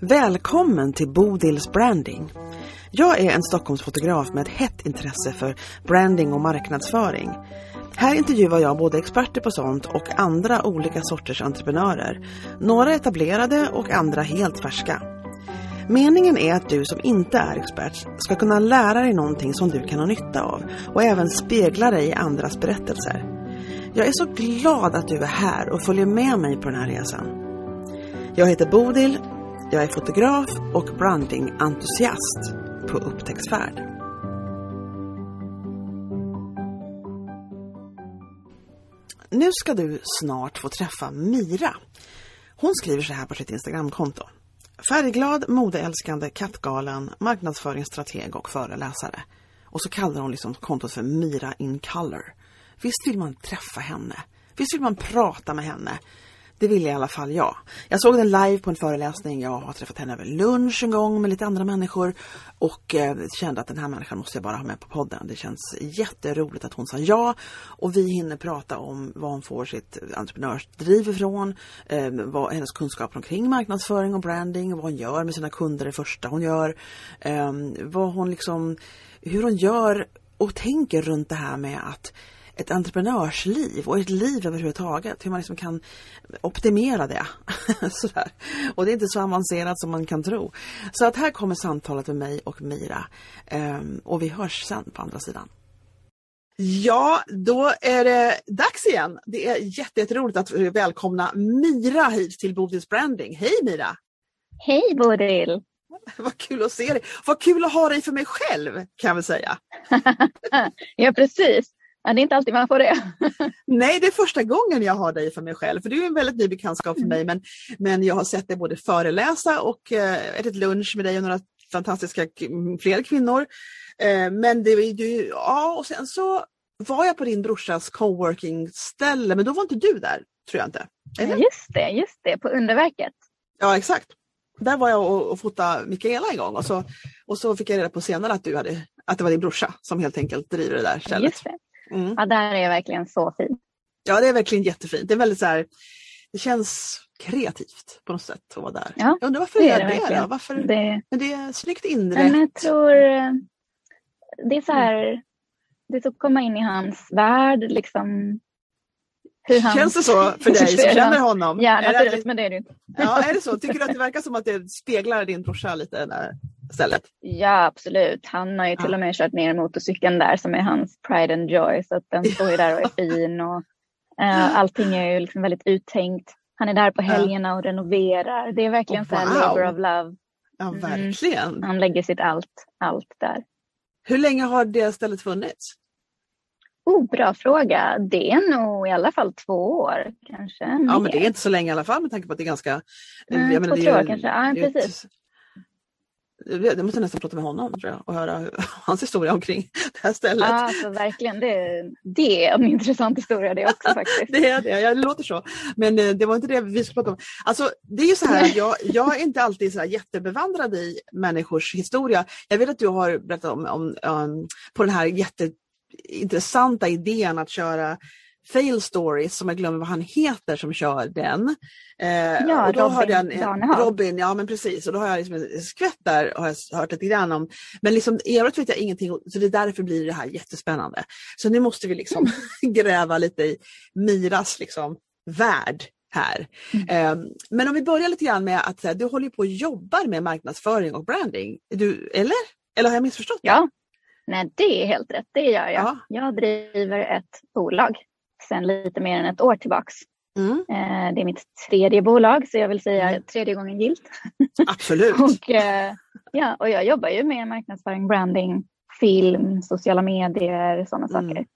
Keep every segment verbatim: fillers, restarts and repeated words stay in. Välkommen till Bodils branding. Jag är en Stockholmsfotograf med ett hett intresse för branding och marknadsföring. Här intervjuar jag både experter på sånt och andra olika sorters entreprenörer. Några etablerade och andra helt färska. Meningen är att du som inte är expert ska kunna lära dig någonting som du kan ha nytta av och även spegla dig i andras berättelser. Jag är så glad att du är här och följer med mig på den här resan. Jag heter Bodil, jag är fotograf och brandingentusiast på upptäcktsfärd. Nu ska du snart få träffa Mira. Hon skriver så här på sitt Instagramkonto. Färgglad, modeälskande, kattgalen, marknadsföringsstrateg och föreläsare. Och så kallar hon liksom kontot för Mira in color. Visst vill man träffa henne? Visst vill man prata med henne? Det ville i alla fall jag. Jag såg den live på en föreläsning. Jag har träffat henne över lunch en gång med lite andra människor. Och eh, kände att den här människan måste jag bara ha med på podden. Det känns jätteroligt att hon sa ja. Och vi hinner prata om vad hon får sitt entreprenörsdriv ifrån. Eh, vad hennes kunskaper omkring marknadsföring och branding. Vad hon gör med sina kunder det första hon gör. Eh, vad hon liksom, hur hon gör och tänker runt det här med att ett entreprenörsliv och ett liv överhuvudtaget. Hur man liksom kan optimera det. Sådär. Och det är inte så avancerat som man kan tro. Så att här kommer samtalet med mig och Mira. Um, och vi hörs sen på andra sidan. Ja, då är det dags igen. Det är jätte, jätteroligt att välkomna Mira hit till Bodils branding. Hej Mira! Hej Bodil! Vad kul att se dig. Vad kul att ha dig för mig själv kan vi säga. Ja, precis. Ja, det är inte alltid man får det. Nej, det är första gången jag har dig för mig själv. För du är en väldigt ny bekantskap för mig. Men, men jag har sett dig både föreläsa och eh, ett lunch med dig och några fantastiska fler kvinnor. Eh, men det du, ja, och sen så var jag på din brorsas coworking-ställe. Men då var inte du där, tror jag inte. Eller? Just det, just det. På Underverket. Ja, exakt. Där var jag och, och fotade Michaela en gång. Och så, och så fick jag reda på senare att, du hade, att det var din brorsa som helt enkelt driver det där stället. Just det. Mm. Ja, där är jag verkligen så fin. Ja, det är verkligen jättefint. Det är väldigt så här, det känns kreativt på något sätt att vara där. Ja, jag undrar varför det är det, det, det varför det... Men det är snyggt inrätt. Men jag tror det är så här, mm. det är så att komma in i hans värld liksom. Hur han... Känns det så för dig som känner honom? Ja, naturligt, är det... men det är det inte. Ja, är det så? Tycker du att det verkar som att det speglar din brorsa lite där? Stället. Ja, absolut. Han har ju till ja. och med kört ner motorcykeln där som är hans pride and joy. Så att den står ju där och är fin. Och, uh, allting är ju liksom väldigt uttänkt. Han är där på helgerna och renoverar. Det är verkligen oh, wow. så här labor of love. Ja, verkligen. Mm. Han lägger sitt allt, allt där. Hur länge har det stället funnits? Oh, bra fråga. Det är nog i alla fall två år kanske. Ja, mer. Men det är inte så länge i alla fall med tanke på att det är ganska... Mm, jag menar, två, det är ju, år kanske. Ja, det är precis. Ett... Jag måste nästan prata med honom tror jag, och höra hans historia omkring det här stället. Ja, alltså, verkligen. Det, det är en intressant historia det också faktiskt. Det är det, jag låter så. Men det var inte det vi skulle prata om. Alltså, det är ju så här, jag, jag är inte alltid så här jättebevandrad i människors historia. Jag vet att du har berättat om, om, om på den här jätteintressanta idén att köra Fail Stories, som jag glömmer vad han heter som kör den. Eh, ja, och då Robin, hörde jag en, eh, Robin, ja men precis. Och då har jag liksom en skvätt där och har jag hört lite grann om. Men liksom, i övrigt vet jag ingenting, så det är därför blir det här jättespännande. Så nu måste vi liksom gräva lite i Miras liksom, värld här. Mm. Eh, men om vi börjar lite grann med att här, du håller på och jobbar med marknadsföring och branding. Du, eller? Eller har jag missförstått det? Ja, nej det är helt rätt, det gör jag. Aha. Jag driver ett bolag. Sen lite mer än ett år tillbaks. Mm. Eh, det är mitt tredje bolag så jag vill säga mm. tredje gången gilt. Absolut. och, eh, ja, och jag jobbar ju med marknadsföring, branding, film, sociala medier och sådana mm. saker.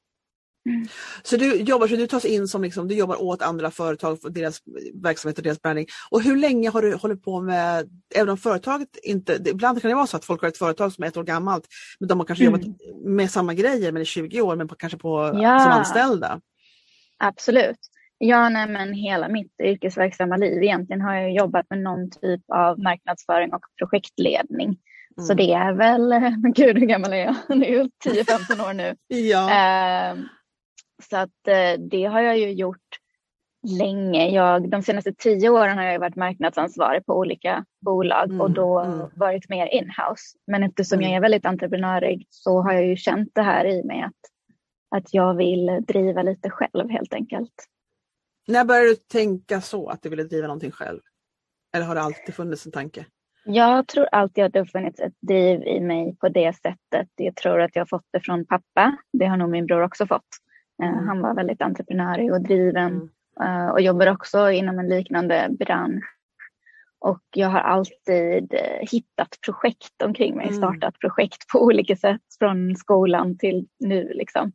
Mm. Så du jobbar så du tas in som liksom, du jobbar åt andra företag för deras verksamhet och deras branding. Och hur länge har du hållit på med, även om företaget inte, det, ibland kan det vara så att folk har ett företag som är ett år gammalt men de har kanske mm. jobbat med samma grejer men i tjugo år men på, kanske på, ja. som anställda. Absolut. Ja, nej, men hela mitt yrkesverksamma liv egentligen har jag jobbat med någon typ av marknadsföring och projektledning. Mm. Så det är väl, men gud hur gammal är jag? Det är ju tio femton år nu. ja. eh, så att eh, det har jag ju gjort länge. Jag, de senaste tio åren har jag varit marknadsansvarig på olika bolag mm, och då mm. varit mer in-house. Men eftersom mm. jag är väldigt entreprenörig så har jag ju känt det här i mig att, att jag vill driva lite själv helt enkelt. När började du tänka så att du ville driva någonting själv? Eller har det alltid funnits en tanke? Jag tror alltid att det har funnits ett driv i mig på det sättet. Jag tror att jag har fått det från pappa. Det har nog min bror också fått. Mm. Han var väldigt entreprenörig och driven. Mm. Och jobbar också inom en liknande bransch. Och jag har alltid hittat projekt omkring mig. Mm. Startat projekt på olika sätt. Från skolan till nu liksom.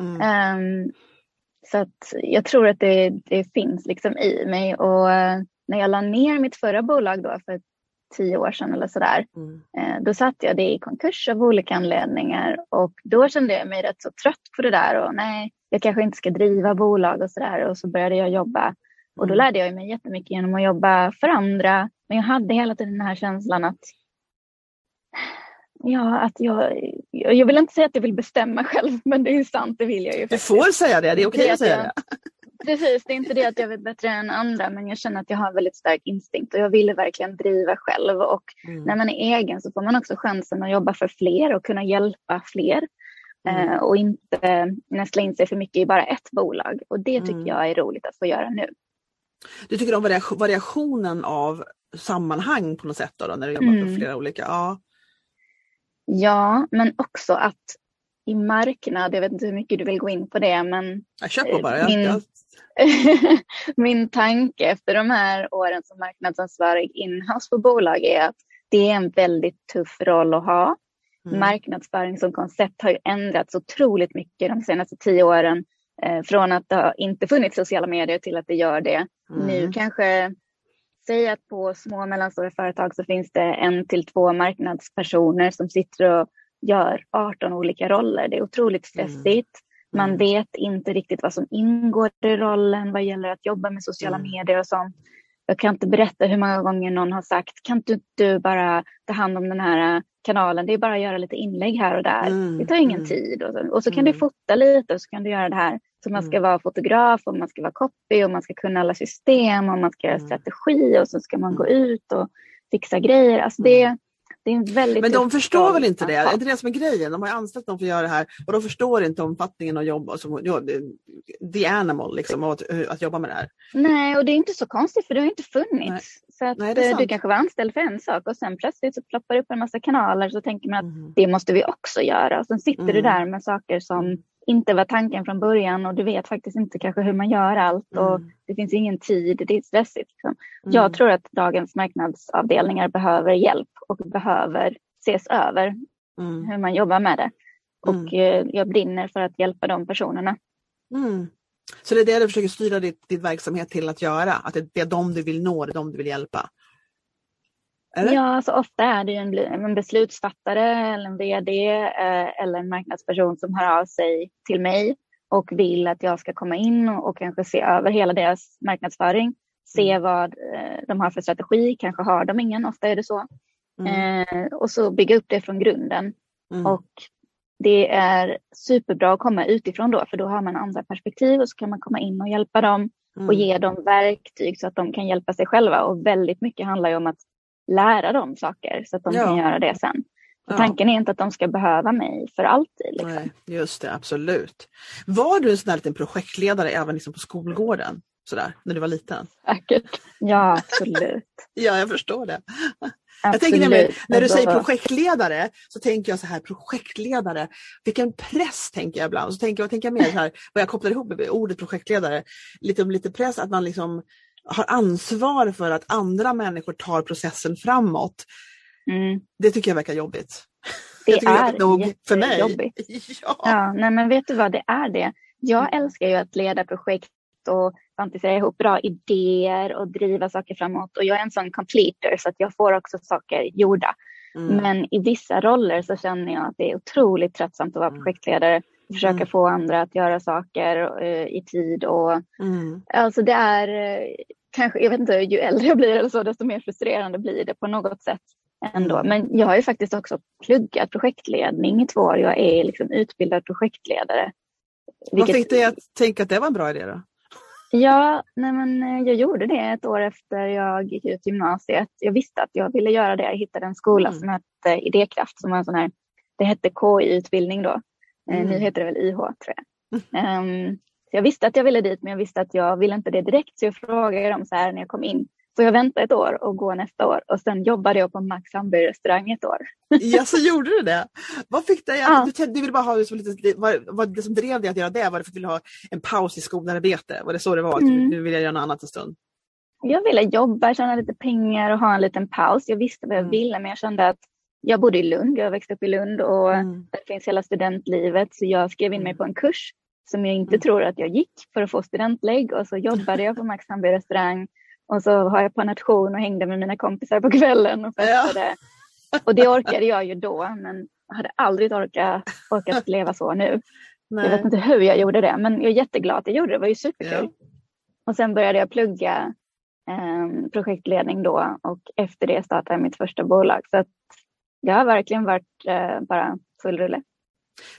Mm. Um, så att jag tror att det, det finns liksom i mig. Och när jag la ner mitt förra bolag då för tio år sedan eller sådär. Mm. Då satt jag det i konkurs av olika anledningar. Och då kände jag mig rätt så trött på det där. Och nej, jag kanske inte ska driva bolag och sådär. Och så började jag jobba. Och då lärde jag mig jättemycket genom att jobba för andra. Men jag hade hela tiden den här känslan att... Ja, att jag... Jag vill inte säga att jag vill bestämma själv. Men det är ju sant, det vill jag ju faktiskt. Du får säga det, det är okej att säga det. Precis, det är inte det att jag vet bättre än andra, men jag känner att jag har en väldigt stark instinkt och jag ville verkligen driva själv. Och mm. när man är egen så får man också chansen att jobba för fler och kunna hjälpa fler mm. eh, och inte nästla in sig för mycket i bara ett bolag. Och det tycker mm. jag är roligt att få göra nu. Du tycker om variationen av sammanhang på något sätt då, då när du jobbar mm. för flera olika? Ja. Ja, men också att i marknad, jag vet inte hur mycket du vill gå in på det, men jag köper bara, min, jag... min tanke efter de här åren som marknadsansvarig inhouse på bolag är att det är en väldigt tuff roll att ha. Mm. Marknadsföring som koncept har ju ändrats otroligt mycket de senaste tio åren. Eh, från att det har inte funnits sociala medier till att det gör det. Mm. Nu kanske, säg att på små och mellanstora företag så finns det en till två marknadspersoner som sitter och gör arton olika roller. Det är otroligt stressigt. Mm. Man vet inte riktigt vad som ingår i rollen. Vad gäller att jobba med sociala mm. medier och sånt. Jag kan inte berätta hur många gånger någon har sagt. Kan du, du bara ta hand om den här kanalen? Det är bara att göra lite inlägg här och där. Mm. Det tar ingen mm. tid. Och så, och så kan mm. du fota lite och så kan du göra det här. Så man ska vara fotograf och man ska vara copy. Och man ska kunna alla system och man ska göra strategi. Och så ska man gå ut och fixa grejer. Alltså det... Men de förstår väl inte det? Det är inte det som är grejen. De har anställt dem för att göra det här. Och de förstår inte omfattningen av jobb. Alltså, the animal liksom. Att, att jobba med det här. Nej, och det är inte så konstigt. För det har inte funnits. Nej. Så att Nej, du kanske var anställd för en sak. Och sen plötsligt så ploppar det upp en massa kanaler. Så tänker man att mm. det måste vi också göra. Och sen sitter mm. du där med saker som inte var tanken från början. Och du vet faktiskt inte kanske hur man gör allt. Mm. Och det finns ingen tid. Det är stressigt. Liksom. Mm. Jag tror att dagens marknadsavdelningar behöver hjälp. Och behöver ses över mm. hur man jobbar med det. Och mm. jag brinner för att hjälpa de personerna. Mm. Så det är det du försöker styra ditt, ditt verksamhet till att göra? Att det är de du vill nå, det är de du vill hjälpa? Eller? Ja, så alltså ofta är det ju en, en beslutsfattare eller en vd eh, eller en marknadsperson som hör av sig till mig och vill att jag ska komma in och, och kanske se över hela deras marknadsföring. Se vad eh, de har för strategi, kanske har de ingen, ofta är det så. Mm. Eh, och så bygga upp det från grunden. Mm. Och det är superbra att komma utifrån då, för då har man andra perspektiv och så kan man komma in och hjälpa dem mm. och ge dem verktyg så att de kan hjälpa sig själva. Och väldigt mycket handlar ju om att lära dem saker så att de ja. kan göra det sen. Ja. Tanken är inte att de ska behöva mig för alltid. Liksom. Nej, just det, absolut. Var du en sån här liten projektledare även liksom på skolgården? Sådär, när du var liten? Säkert. Ja, absolut. Ja, jag förstår det. Jag tänker nämligen, när du säger projektledare så tänker jag så här, projektledare, vilken press tänker jag ibland. Så tänker jag, tänker jag mer så här, vad jag kopplar ihop med ordet projektledare, lite om lite press, att man liksom har ansvar för att andra människor tar processen framåt. Mm. Det tycker jag verkar jobbigt. Det jag är jag nog för mig. Jobbigt. Ja. Ja, nej men vet du vad, det är det. Jag älskar ju att leda projekt och fantisera ihop bra idéer och driva saker framåt. Och jag är en sån completer så att jag får också saker gjorda. Mm. Men i vissa roller så känner jag att det är otroligt tröttsamt att vara projektledare. Försöka mm. få andra att göra saker uh, i tid. Och, mm. alltså det är uh, kanske, jag vet inte, ju äldre jag blir eller så, desto mer frustrerande blir det på något sätt ändå. Men jag har ju faktiskt också pluggat projektledning i två år. Jag är liksom utbildad projektledare. Vilket... Vad fick dig att tänka att det var en bra idé då? Ja, nej men jag gjorde det ett år efter jag gick ut gymnasiet. Jag visste att jag ville göra det. Jag hittade en skola mm. som hette Idékraft, som var en sån här, det hette K I-utbildning då. Mm. Nu heter det väl I H, tror jag. Um, så jag visste att jag ville dit, men jag visste att jag ville inte det direkt. Så jag frågade dem så här när jag kom in. Så jag väntade ett år och går nästa år. Och sen jobbade jag på Max hamburgerrestaurang ett år. Ja, så gjorde du det. Vad fick dig? Ja. Du, du ville bara ha som lite, vad, vad det som drev dig att göra det? Var det för att du ville ha en paus i skolarbete? Var det så det var? Mm. Du, nu vill jag göra något annat en stund. Jag ville jobba, tjäna lite pengar och ha en liten paus. Jag visste vad jag mm. ville, men jag kände att jag bodde i Lund. Jag växte upp i Lund och mm. där finns hela studentlivet. Så jag skrev in mig på en kurs som jag inte mm. tror att jag gick för att få studentlägg. Och så jobbade jag på Max hamburgerrestaurang. Och så har jag på nation och hängde med mina kompisar på kvällen och festade. Ja. Och det orkade jag ju då, men hade aldrig orkat, orkat leva så nu. Nej. Jag vet inte hur jag gjorde det, men jag är jätteglad att jag gjorde det. Det var ju superkul. Ja. Och sen började jag plugga eh, projektledning då, och efter det startade jag mitt första bolag. Så att jag har verkligen varit eh, bara full rulle.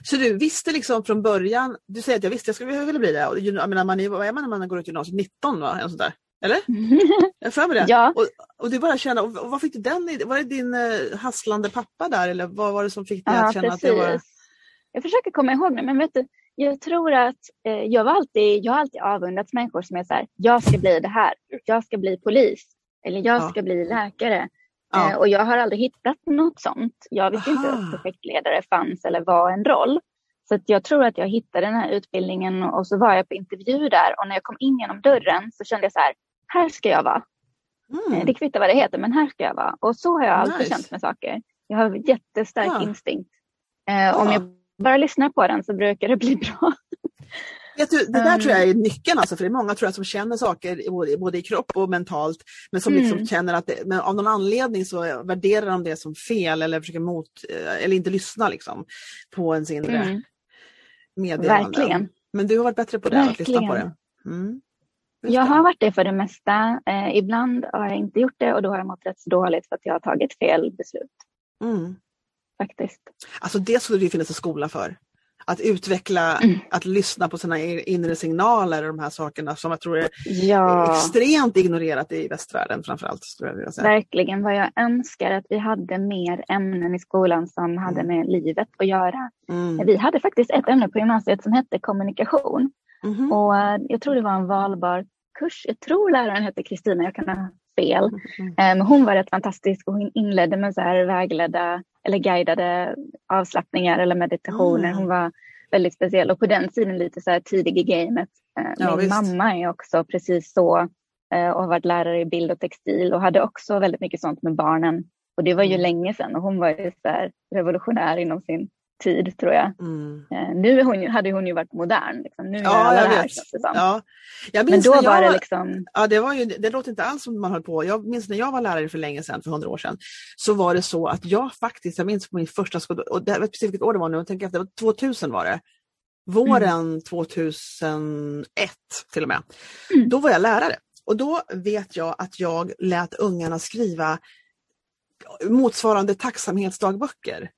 Så du visste liksom från början, du säger att jag visste jag skulle vilja bli det. Och jag menar, man är, vad är man när man går ut gymnasiet? nitton va? Eller sånt där. Eller? Jag för mig det. Ja. Och, och du bara känner, och, och vad fick du den? Var det din eh, hasslande pappa där? Eller vad var det som fick dig ja, att känna precis. Att det var... Jag försöker komma ihåg det, men vet du, jag tror att eh, jag var alltid, jag har alltid avundats människor som är så här, jag ska bli det här, jag ska bli polis, eller jag ja. Ska bli läkare. Ja. Eh, och jag har aldrig hittat något sånt. Jag visste Aha. inte att projektledare fanns eller var en roll. Så att jag tror att jag hittade den här utbildningen, och så var jag på intervju där, och när jag kom in genom dörren så kände jag så här, här ska jag vara. Mm. Det kvittar vad det heter, men här ska jag vara. Och så har jag alltid nice. Känt med saker. Jag har jättestark ja. Instinkt. Eh, ja. Om jag bara lyssnar på den så brukar det bli bra. Vet du, det där um. tror jag är nyckeln. Alltså, för det är många tror jag, som känner saker både, både i kropp och mentalt. Men som mm. liksom känner att det, men av någon anledning så värderar de det som fel. Eller försöker mot, eller inte lyssna liksom, på ens inre mm. meddelande. Verkligen. Men du har varit bättre på det. Verkligen. Att lyssna på det. Mm. Jag har varit det för det mesta. Eh, ibland har jag inte gjort det, och då har jag mått rätt så dåligt för att jag har tagit fel beslut. Mm. Faktiskt. Alltså det skulle det ju finnas en skola för. Att utveckla, mm. att lyssna på sina inre signaler och de här sakerna som jag tror är ja. Extremt ignorerat i västvärlden framförallt. Skulle jag vilja säga. Verkligen, vad jag önskar att vi hade mer ämnen i skolan som hade med livet att göra. Mm. Vi hade faktiskt ett ämne på gymnasiet som hette kommunikation. Mm-hmm. Och jag tror det var en valbar kurs. Jag tror läraren hette Kristina, jag kan ha fel. Mm-hmm. um, Hon var rätt fantastisk, och hon inledde med så här vägledda eller guidade avslappningar eller meditationer. Mm. Hon var väldigt speciell, och på den sidan lite så här tidig i gamet. uh, ja, Min visst. Mamma är också precis så, uh, och har varit lärare i bild och textil, och hade också väldigt mycket sånt med barnen. Och det var ju mm. länge sedan, och hon var ju så här revolutionär inom sin tid, tror jag. Mm. Nu hon, hade hon ju varit modern. Liksom. Nu är ja, jag vet. Här, ja. Jag minns Men då var det liksom... Ja, det, var ju, det låter inte alls som man höll på. Jag minns när jag var lärare för länge sedan, för hundra år sedan, så var det så att jag faktiskt, jag minns på min första skola, och det här, precis vilket år det var nu, jag tänker efter, tvåtusen var det. Våren mm. tvåtusen ett till och med. Mm. Då var jag lärare. Och då vet jag att jag lät ungarna skriva motsvarande tacksamhetsdagböcker.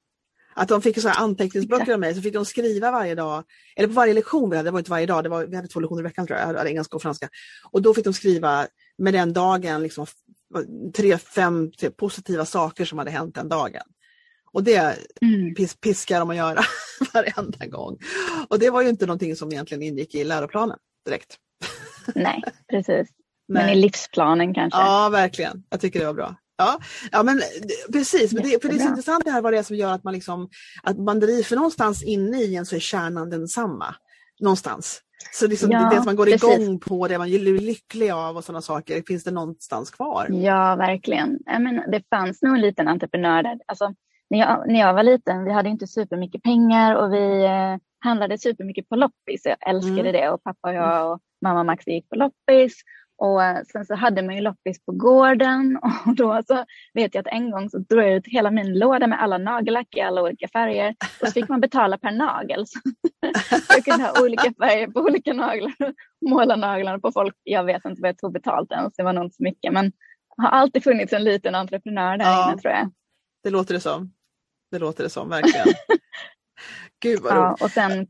Att de fick så här anteckningsböcker av mig, så fick de skriva varje dag, eller på varje lektion vi hade, det var inte varje dag, det var, vi hade två lektioner i veckan tror jag, jag hade engelska och franska. Och då fick de skriva med den dagen liksom, tre, fem tre positiva saker som hade hänt den dagen. Och det mm. pis, piskar de att göra varenda gång. Och det var ju inte någonting som egentligen ingick i läroplanen direkt. Nej, precis. Men Nej. I livsplanen kanske. Ja, verkligen. Jag tycker det var bra. Ja, ja, men precis. Men det, för det är så intressant det här, vad det är som gör att man liksom, att man driver, för någonstans inne i en så är kärnan densamma. Någonstans. Så liksom ja, det som man går precis. Igång på, det man är lycklig av och sådana saker, finns det någonstans kvar? Ja, verkligen. Jag menar, det fanns nog en liten entreprenör där. Alltså, när, jag, när jag var liten, vi hade inte supermycket pengar, och vi eh, handlade supermycket på loppis. Jag älskade mm. det, och pappa och jag och mamma och Max gick på loppis. Och sen så hade man ju loppis på gården, och då så vet jag att en gång så drog jag ut hela min låda med alla nagellack i alla olika färger, och så fick man betala per nagel. Så jag kunde ha olika färger på olika naglar, måla naglarna på folk. Jag vet inte vad jag tog betalt än, så det var nog inte så mycket, men har alltid funnits en liten entreprenör där ja, inne, tror jag. Det låter det som. Det låter det som, verkligen. Gud vad roligt. Ja, och sen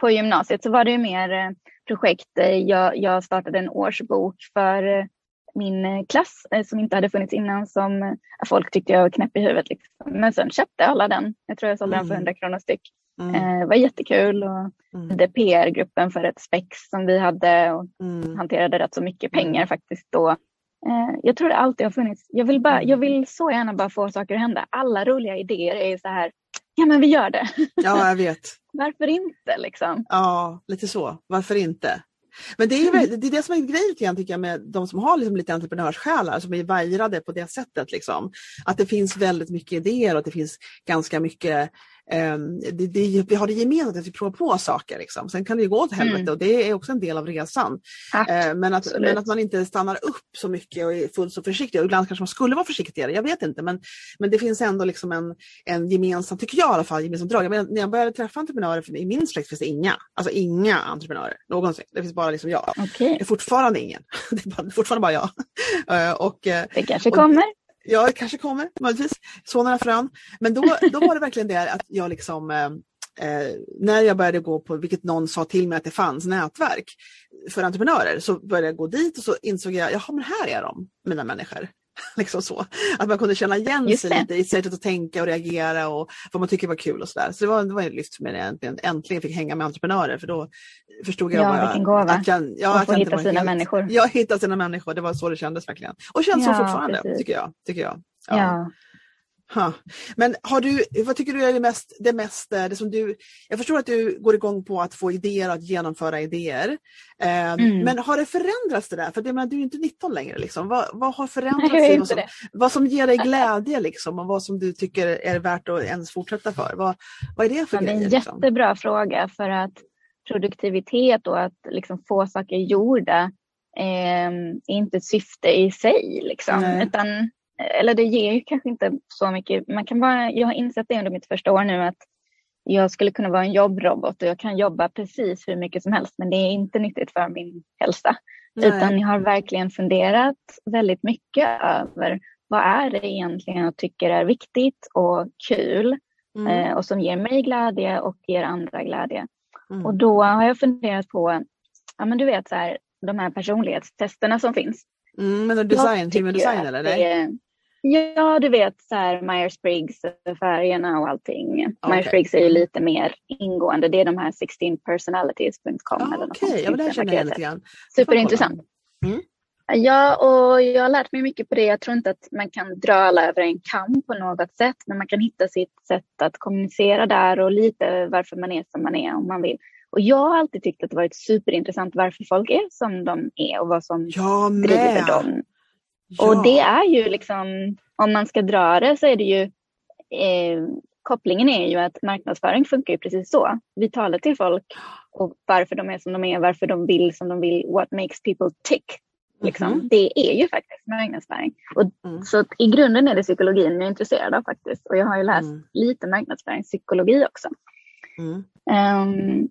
på gymnasiet så var det ju mer... projekt. Jag, jag startade en årsbok för min klass som inte hade funnits innan, som folk tyckte jag var knäpp i huvudet. Liksom. Men sen köpte alla den. Jag tror jag sålde mm. den för hundra kronor styck. Mm. Eh, det var jättekul. Och mm. det P R-gruppen för ett spex som vi hade och mm. hanterade rätt så mycket pengar faktiskt då. Eh, jag tror det alltid har funnits. Jag vill, bara, jag vill så gärna bara få saker att hända. Alla roliga idéer är så här, ja men vi gör det. Ja, jag vet. Varför inte liksom? Ja, lite så. Varför inte? Men det är, det är det som är grejen igen, tycker jag, med de som har liksom lite entreprenörssjälar som är vajrade på det sättet. Liksom. Att det finns väldigt mycket idéer och att det finns ganska mycket, um, det, det, vi har det gemensamt att vi provar på saker. Liksom. Sen kan det ju gå åt helvete mm. och det är också en del av resan. Uh, men, att, men att man inte stannar upp så mycket och är fullt så försiktig. Och ibland kanske man skulle vara försiktigare, jag vet inte. Men, men det finns ändå liksom en, en gemensam, tycker jag i alla fall, gemensam drag. Jag menar, när jag började träffa entreprenörer, i min släkt finns det inga. Alltså inga entreprenörer någonsin. Det finns bara liksom jag. Okay. Det är fortfarande ingen. Det är, bara, det är fortfarande bara jag. Uh, och, det kanske och, kommer. Ja, det kanske kommer. Möjligtvis. Sådana frön. Men då, då var det verkligen det att jag liksom... Uh, Eh, när jag började gå på, vilket någon sa till mig att det fanns nätverk för entreprenörer, så började jag gå dit och så insåg jag, jaha men här är de, mina människor. Liksom så. Att man kunde känna igen sig lite i sättet att tänka och reagera och vad man tycker var kul och sådär. Så det var, det var ett lyft för mig när jag äntligen, äntligen fick hänga med entreprenörer, för då förstod jag ja, bara vilken gåva. Att jag, ja, att, att jag hitta sina helt, människor. Jag hittade sina människor, det var så det kändes verkligen. Och känns ja, så fortfarande, precis. tycker jag. Tycker jag. Ja. ja. Ha. Men har du, vad tycker du är det mest, det mest det som du, jag förstår att du går igång på att få idéer och att genomföra idéer, eh, mm. men har det förändrats det där? För det, men, du är ju inte nitton längre liksom. vad, vad har förändrats? Nej, vad, som, vad som ger dig glädje liksom, och vad som du tycker är värt att ens fortsätta för? Vad, vad är det för ja, grejer? Det är en liksom? jättebra fråga, för att produktivitet och att liksom få saker gjorda eh, är inte ett syfte i sig liksom, mm. utan eller det ger ju kanske inte så mycket. Man kan bara, jag har insett det under mitt första år nu, att jag skulle kunna vara en jobbrobot och jag kan jobba precis hur mycket som helst, men det är inte nyttigt för min hälsa. Nej. Utan jag har verkligen funderat väldigt mycket över vad är det egentligen jag tycker är viktigt och kul mm. och som ger mig glädje och ger andra glädje. Mm. Och då har jag funderat på, ja men du vet så här, de här personlighetstesterna som finns. Mm, men design, human design eller? Nej? Ja, du vet så här Myers-Briggs, färgerna och allting. Okay. Myers-Briggs är ju lite mer ingående. Det är de här sexton personalities punkt com ah, eller något. Okej, okay. ja, det här känner jag lite grann. Superintressant. Mm. Ja, och jag har lärt mig mycket på det. Jag tror inte att man kan dra alla över en kam på något sätt, men man kan hitta sitt sätt att kommunicera där och lite varför man är som man är om man vill. Och jag har alltid tyckt att det varit superintressant varför folk är som de är och vad som driver dem. Ja. Och det är ju liksom, om man ska dra det så är det ju, eh, kopplingen är ju att marknadsföring funkar ju precis så. Vi talar till folk och varför de är som de är, varför de vill som de vill, what makes people tick. Liksom. Mm. Det är ju faktiskt marknadsföring. Och, mm. så i grunden är det psykologin jag är intresserad av faktiskt. Och jag har ju läst mm. lite marknadsföringspsykologi också. Mm. Um,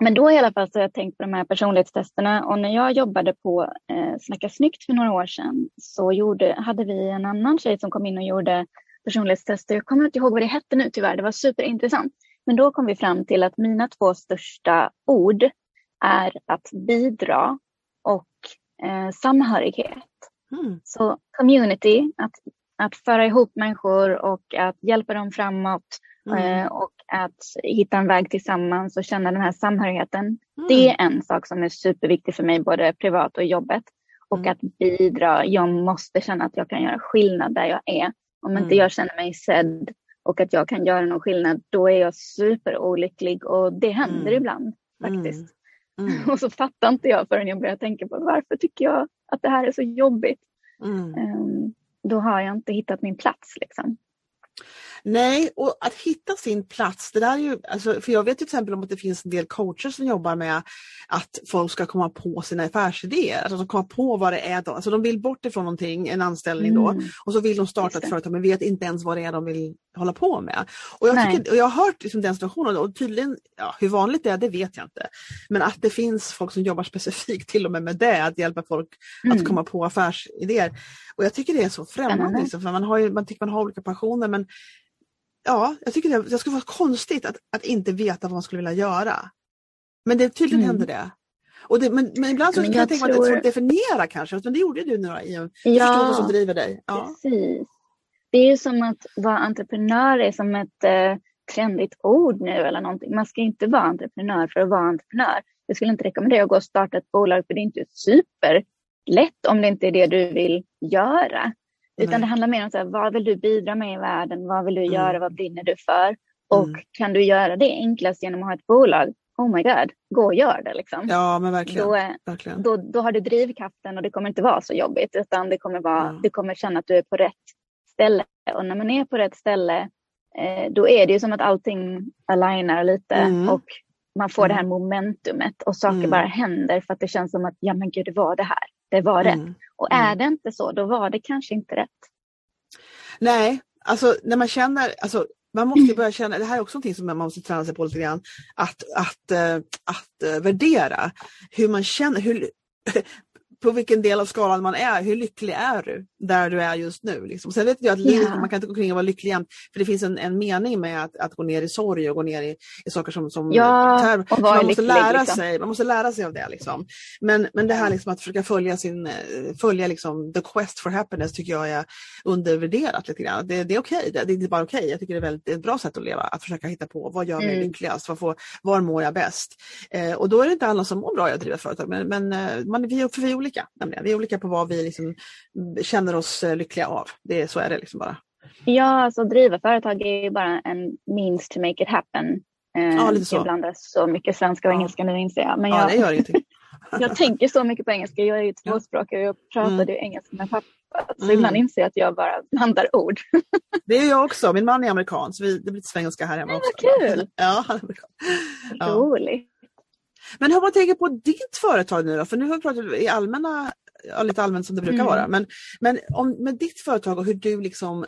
Men då i alla fall så har jag tänkt på de här personlighetstesterna, och när jag jobbade på eh, Snacka Snyggt för några år sedan så gjorde, hade vi en annan tjej som kom in och gjorde personlighetstester. Jag kommer inte ihåg vad det hette nu tyvärr, det var superintressant. Men då kom vi fram till att mina två största ord är att bidra och eh, samhörighet. Mm. Så community, att, att föra ihop människor och att hjälpa dem framåt. Mm. Och att hitta en väg tillsammans och känna den här samhörigheten. Mm. Det är en sak som är superviktig för mig, både privat och jobbet. Och mm. att bidra. Jag måste känna att jag kan göra skillnad där jag är. Om mm. inte jag känner mig sedd och att jag kan göra någon skillnad, då är jag superolycklig. Och det händer mm. ibland faktiskt. Mm. Mm. Och så fattar inte jag förrän jag börjar tänka på varför tycker jag att det här är så jobbigt. Mm. Um, då har jag inte hittat min plats liksom. Nej, och att hitta sin plats, det där är ju, alltså, för jag vet till exempel om att det finns en del coacher som jobbar med att folk ska komma på sina affärsidéer, alltså de kommer på vad det är då. Alltså de vill bort ifrån någonting, en anställning då, mm. och så vill de starta ett företag men vet inte ens vad det är de vill hålla på med. Och jag, tycker, och jag har hört liksom den situationen, och tydligen, ja, hur vanligt det är, det vet jag inte. Men att det finns folk som jobbar specifikt till och med med det, att hjälpa folk mm. att komma på affärsidéer. Och jag tycker det är så främmande, liksom, för man, har ju, man tycker man har olika passioner, men ja, jag tycker det, det skulle vara konstigt att, att inte veta vad man skulle vilja göra. Men det tydligen mm. händer det. Och det, men, men ibland så men kan jag, jag tänka tror... att det är svårt att definiera kanske. Men det gjorde du nu då. Jag ja, förstår vad som driver dig. Ja, precis. Det är ju som att vara entreprenör är som ett eh, trendigt ord nu eller någonting. Man ska inte vara entreprenör för att vara entreprenör. Jag skulle inte rekommendera att gå och starta ett bolag, för det är inte superlätt om det inte är det du vill göra. Utan Nej. Det handlar mer om så här, vad vill du bidra med i världen? Vad vill du mm. göra? Vad brinner du för? Och mm. kan du göra det enklast genom att ha ett bolag? Oh my god, gå och gör det liksom. Ja, men verkligen. Då, verkligen. då, då har du drivkraften och det kommer inte vara så jobbigt. Utan det kommer, vara, ja. du kommer känna att du är på rätt ställe. Och när man är på rätt ställe, eh, då är det ju som att allting alignar lite. Mm. Och man får mm. det här momentumet. Och saker mm. bara händer för att det känns som att, ja men gud, det var det här. Det var mm. rätt. Och är mm. det inte så, då var det kanske inte rätt. Nej, alltså när man känner... Alltså, man måste börja känna, det här är också någonting som man måste träna sig på lite grann, att, att, att värdera hur man känner, hur, på vilken del av skalan man är, hur lycklig är du där du är just nu. Liksom. Sen vet jag att livet, yeah. man kan inte gå kring och vara lycklig jämt, för det finns en, en mening med att, att gå ner i sorg och gå ner i, i saker som, som ja, term, och man, måste lycklig, lära liksom. sig, man måste lära sig av det. Liksom. Men, men det här liksom, att försöka följa, sin, följa liksom, the quest for happiness tycker jag är undervärderat lite grann. Det, det är okej, okay. det, det är inte bara okej. Okay. Jag tycker det är, väldigt, det är ett bra sätt att leva, att försöka hitta på vad gör mig mm. lyckligast, vad får, var mår jag bäst. Eh, och då är det inte alla som mår bra i att driva företag, men, men man, vi, vi är olika. Nämligen. Vi är olika på vad vi liksom känner oss lyckliga av. Det är, så är det liksom bara. Ja, alltså driva företag är ju bara en means to make it happen. Ja, lite så. Jag blandar så mycket svenska och ja. engelska nu, inser jag. Men ja, jag, det gör ingenting. Jag tänker så mycket på engelska. Jag är ju tvåspråkig och jag pratade mm. ju engelska med pappa. Så mm. ibland inser jag att jag bara blandar ord. Det är jag också. Min man är amerikan, så vi, det blir lite svengelska här hemma också. Det var kul. Ja, amerikan. Ja. Roligt. Men hur man tänker på ditt företag nu då? För nu har vi pratat i allmänna, lite allmänt som det brukar mm. vara. Men, men om, med ditt företag och hur du liksom,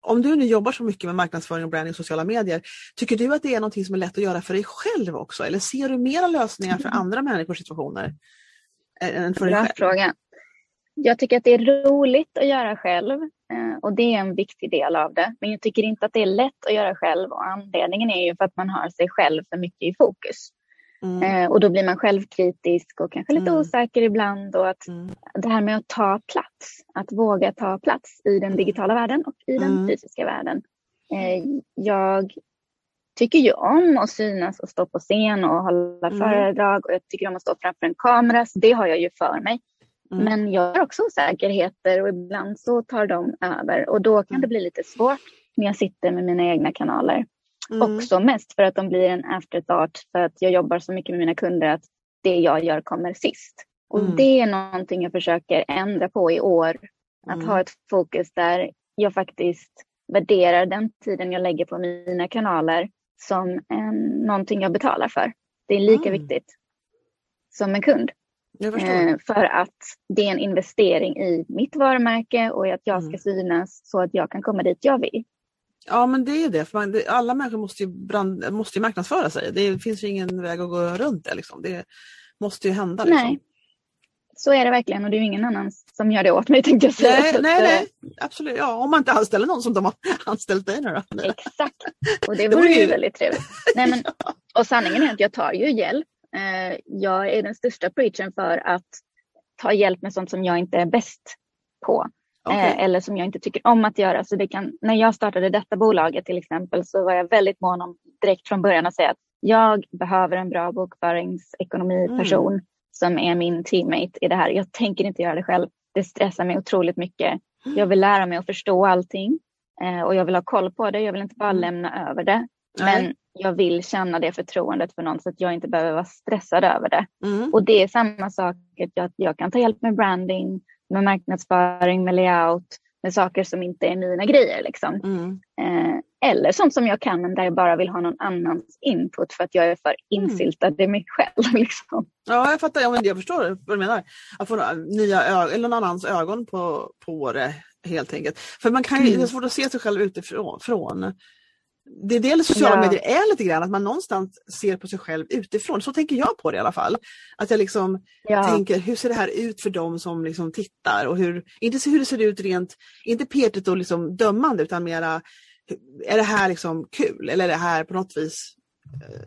om du nu jobbar så mycket med marknadsföring och branding och sociala medier, tycker du att det är något som är lätt att göra för dig själv också? Eller ser du mera lösningar för andra människors situationer än för dig själv? Bra fråga. Jag tycker att det är roligt att göra själv och det är en viktig del av det. Men jag tycker inte att det är lätt att göra själv, och anledningen är ju för att man har sig själv för mycket i fokus. Mm. Och då blir man självkritisk och kanske lite mm. osäker ibland, och att mm. det här med att ta plats, att våga ta plats i den digitala världen och i mm. den fysiska världen. Jag tycker ju om att synas och stå på scen och hålla mm. föredrag, och jag tycker om att stå framför en kamera, så det har jag ju för mig. Mm. Men jag har också osäkerheter och ibland så tar de över, och då kan mm. det bli lite svårt när jag sitter med mina egna kanaler. Mm. Också mest för att de blir en afterthought, för att jag jobbar så mycket med mina kunder att det jag gör kommer sist. Och mm. det är någonting jag försöker ändra på i år. Att mm. ha ett fokus där jag faktiskt värderar den tiden jag lägger på mina kanaler som en, någonting jag betalar för. Det är lika mm. viktigt som en kund. Jag förstår. Eh, för att det är en investering i mitt varumärke och att jag mm. ska synas så att jag kan komma dit jag vill. Ja, men det är ju det. För man, det alla människor måste ju, brand, måste ju marknadsföra sig. Det finns ju ingen väg att gå runt det. Liksom. Det måste ju hända. Liksom. Nej, så är det verkligen. Och det är ju ingen annan som gör det åt mig, tänkte jag säga. Nej, nej, nej. Absolut. Ja, om man inte anställer någon som de har anställt dig nu då. Exakt. Och det vore ju väldigt trevligt. Nej, men, och sanningen är att jag tar ju hjälp. Jag är den största preachern för att ta hjälp med sånt som jag inte är bäst på. Okay. Eller som jag inte tycker om att göra. Så det kan, när jag startade detta bolaget till exempel, så var jag väldigt mån om direkt från början att säga att jag behöver en bra bokföringsekonomiperson mm. som är min teammate i det här. Jag tänker inte göra det själv. Det stressar mig otroligt mycket. Jag vill lära mig att förstå allting. Och jag vill ha koll på det. Jag vill inte bara lämna över det. Men Nej. jag vill känna det förtroendet för någon, så att jag inte behöver vara stressad över det. Mm. Och det är samma sak att jag, jag kan ta hjälp med branding, med marknadsföring, med layout, med saker som inte är mina grejer liksom. Mm. Eh, eller sånt som jag kan, men där jag bara vill ha någon annans input för att jag är för insyltad i mm. mig själv liksom. Ja, jag fattar. Ja, men jag förstår vad du menar. Att få nya ögon, eller någon annans ögon på, på det helt enkelt. För man kan ju, mm. det är svårt att se sig själv utifrån. Från. Det är det sociala ja. medier är lite grann, att man någonstans ser på sig själv utifrån. Så tänker jag på det i alla fall. Att jag liksom ja. tänker, hur ser det här ut för dem som liksom tittar? Och hur, inte hur det ser ut rent, inte petigt och liksom dömande, utan mera, är det här liksom kul? Eller är det här på något vis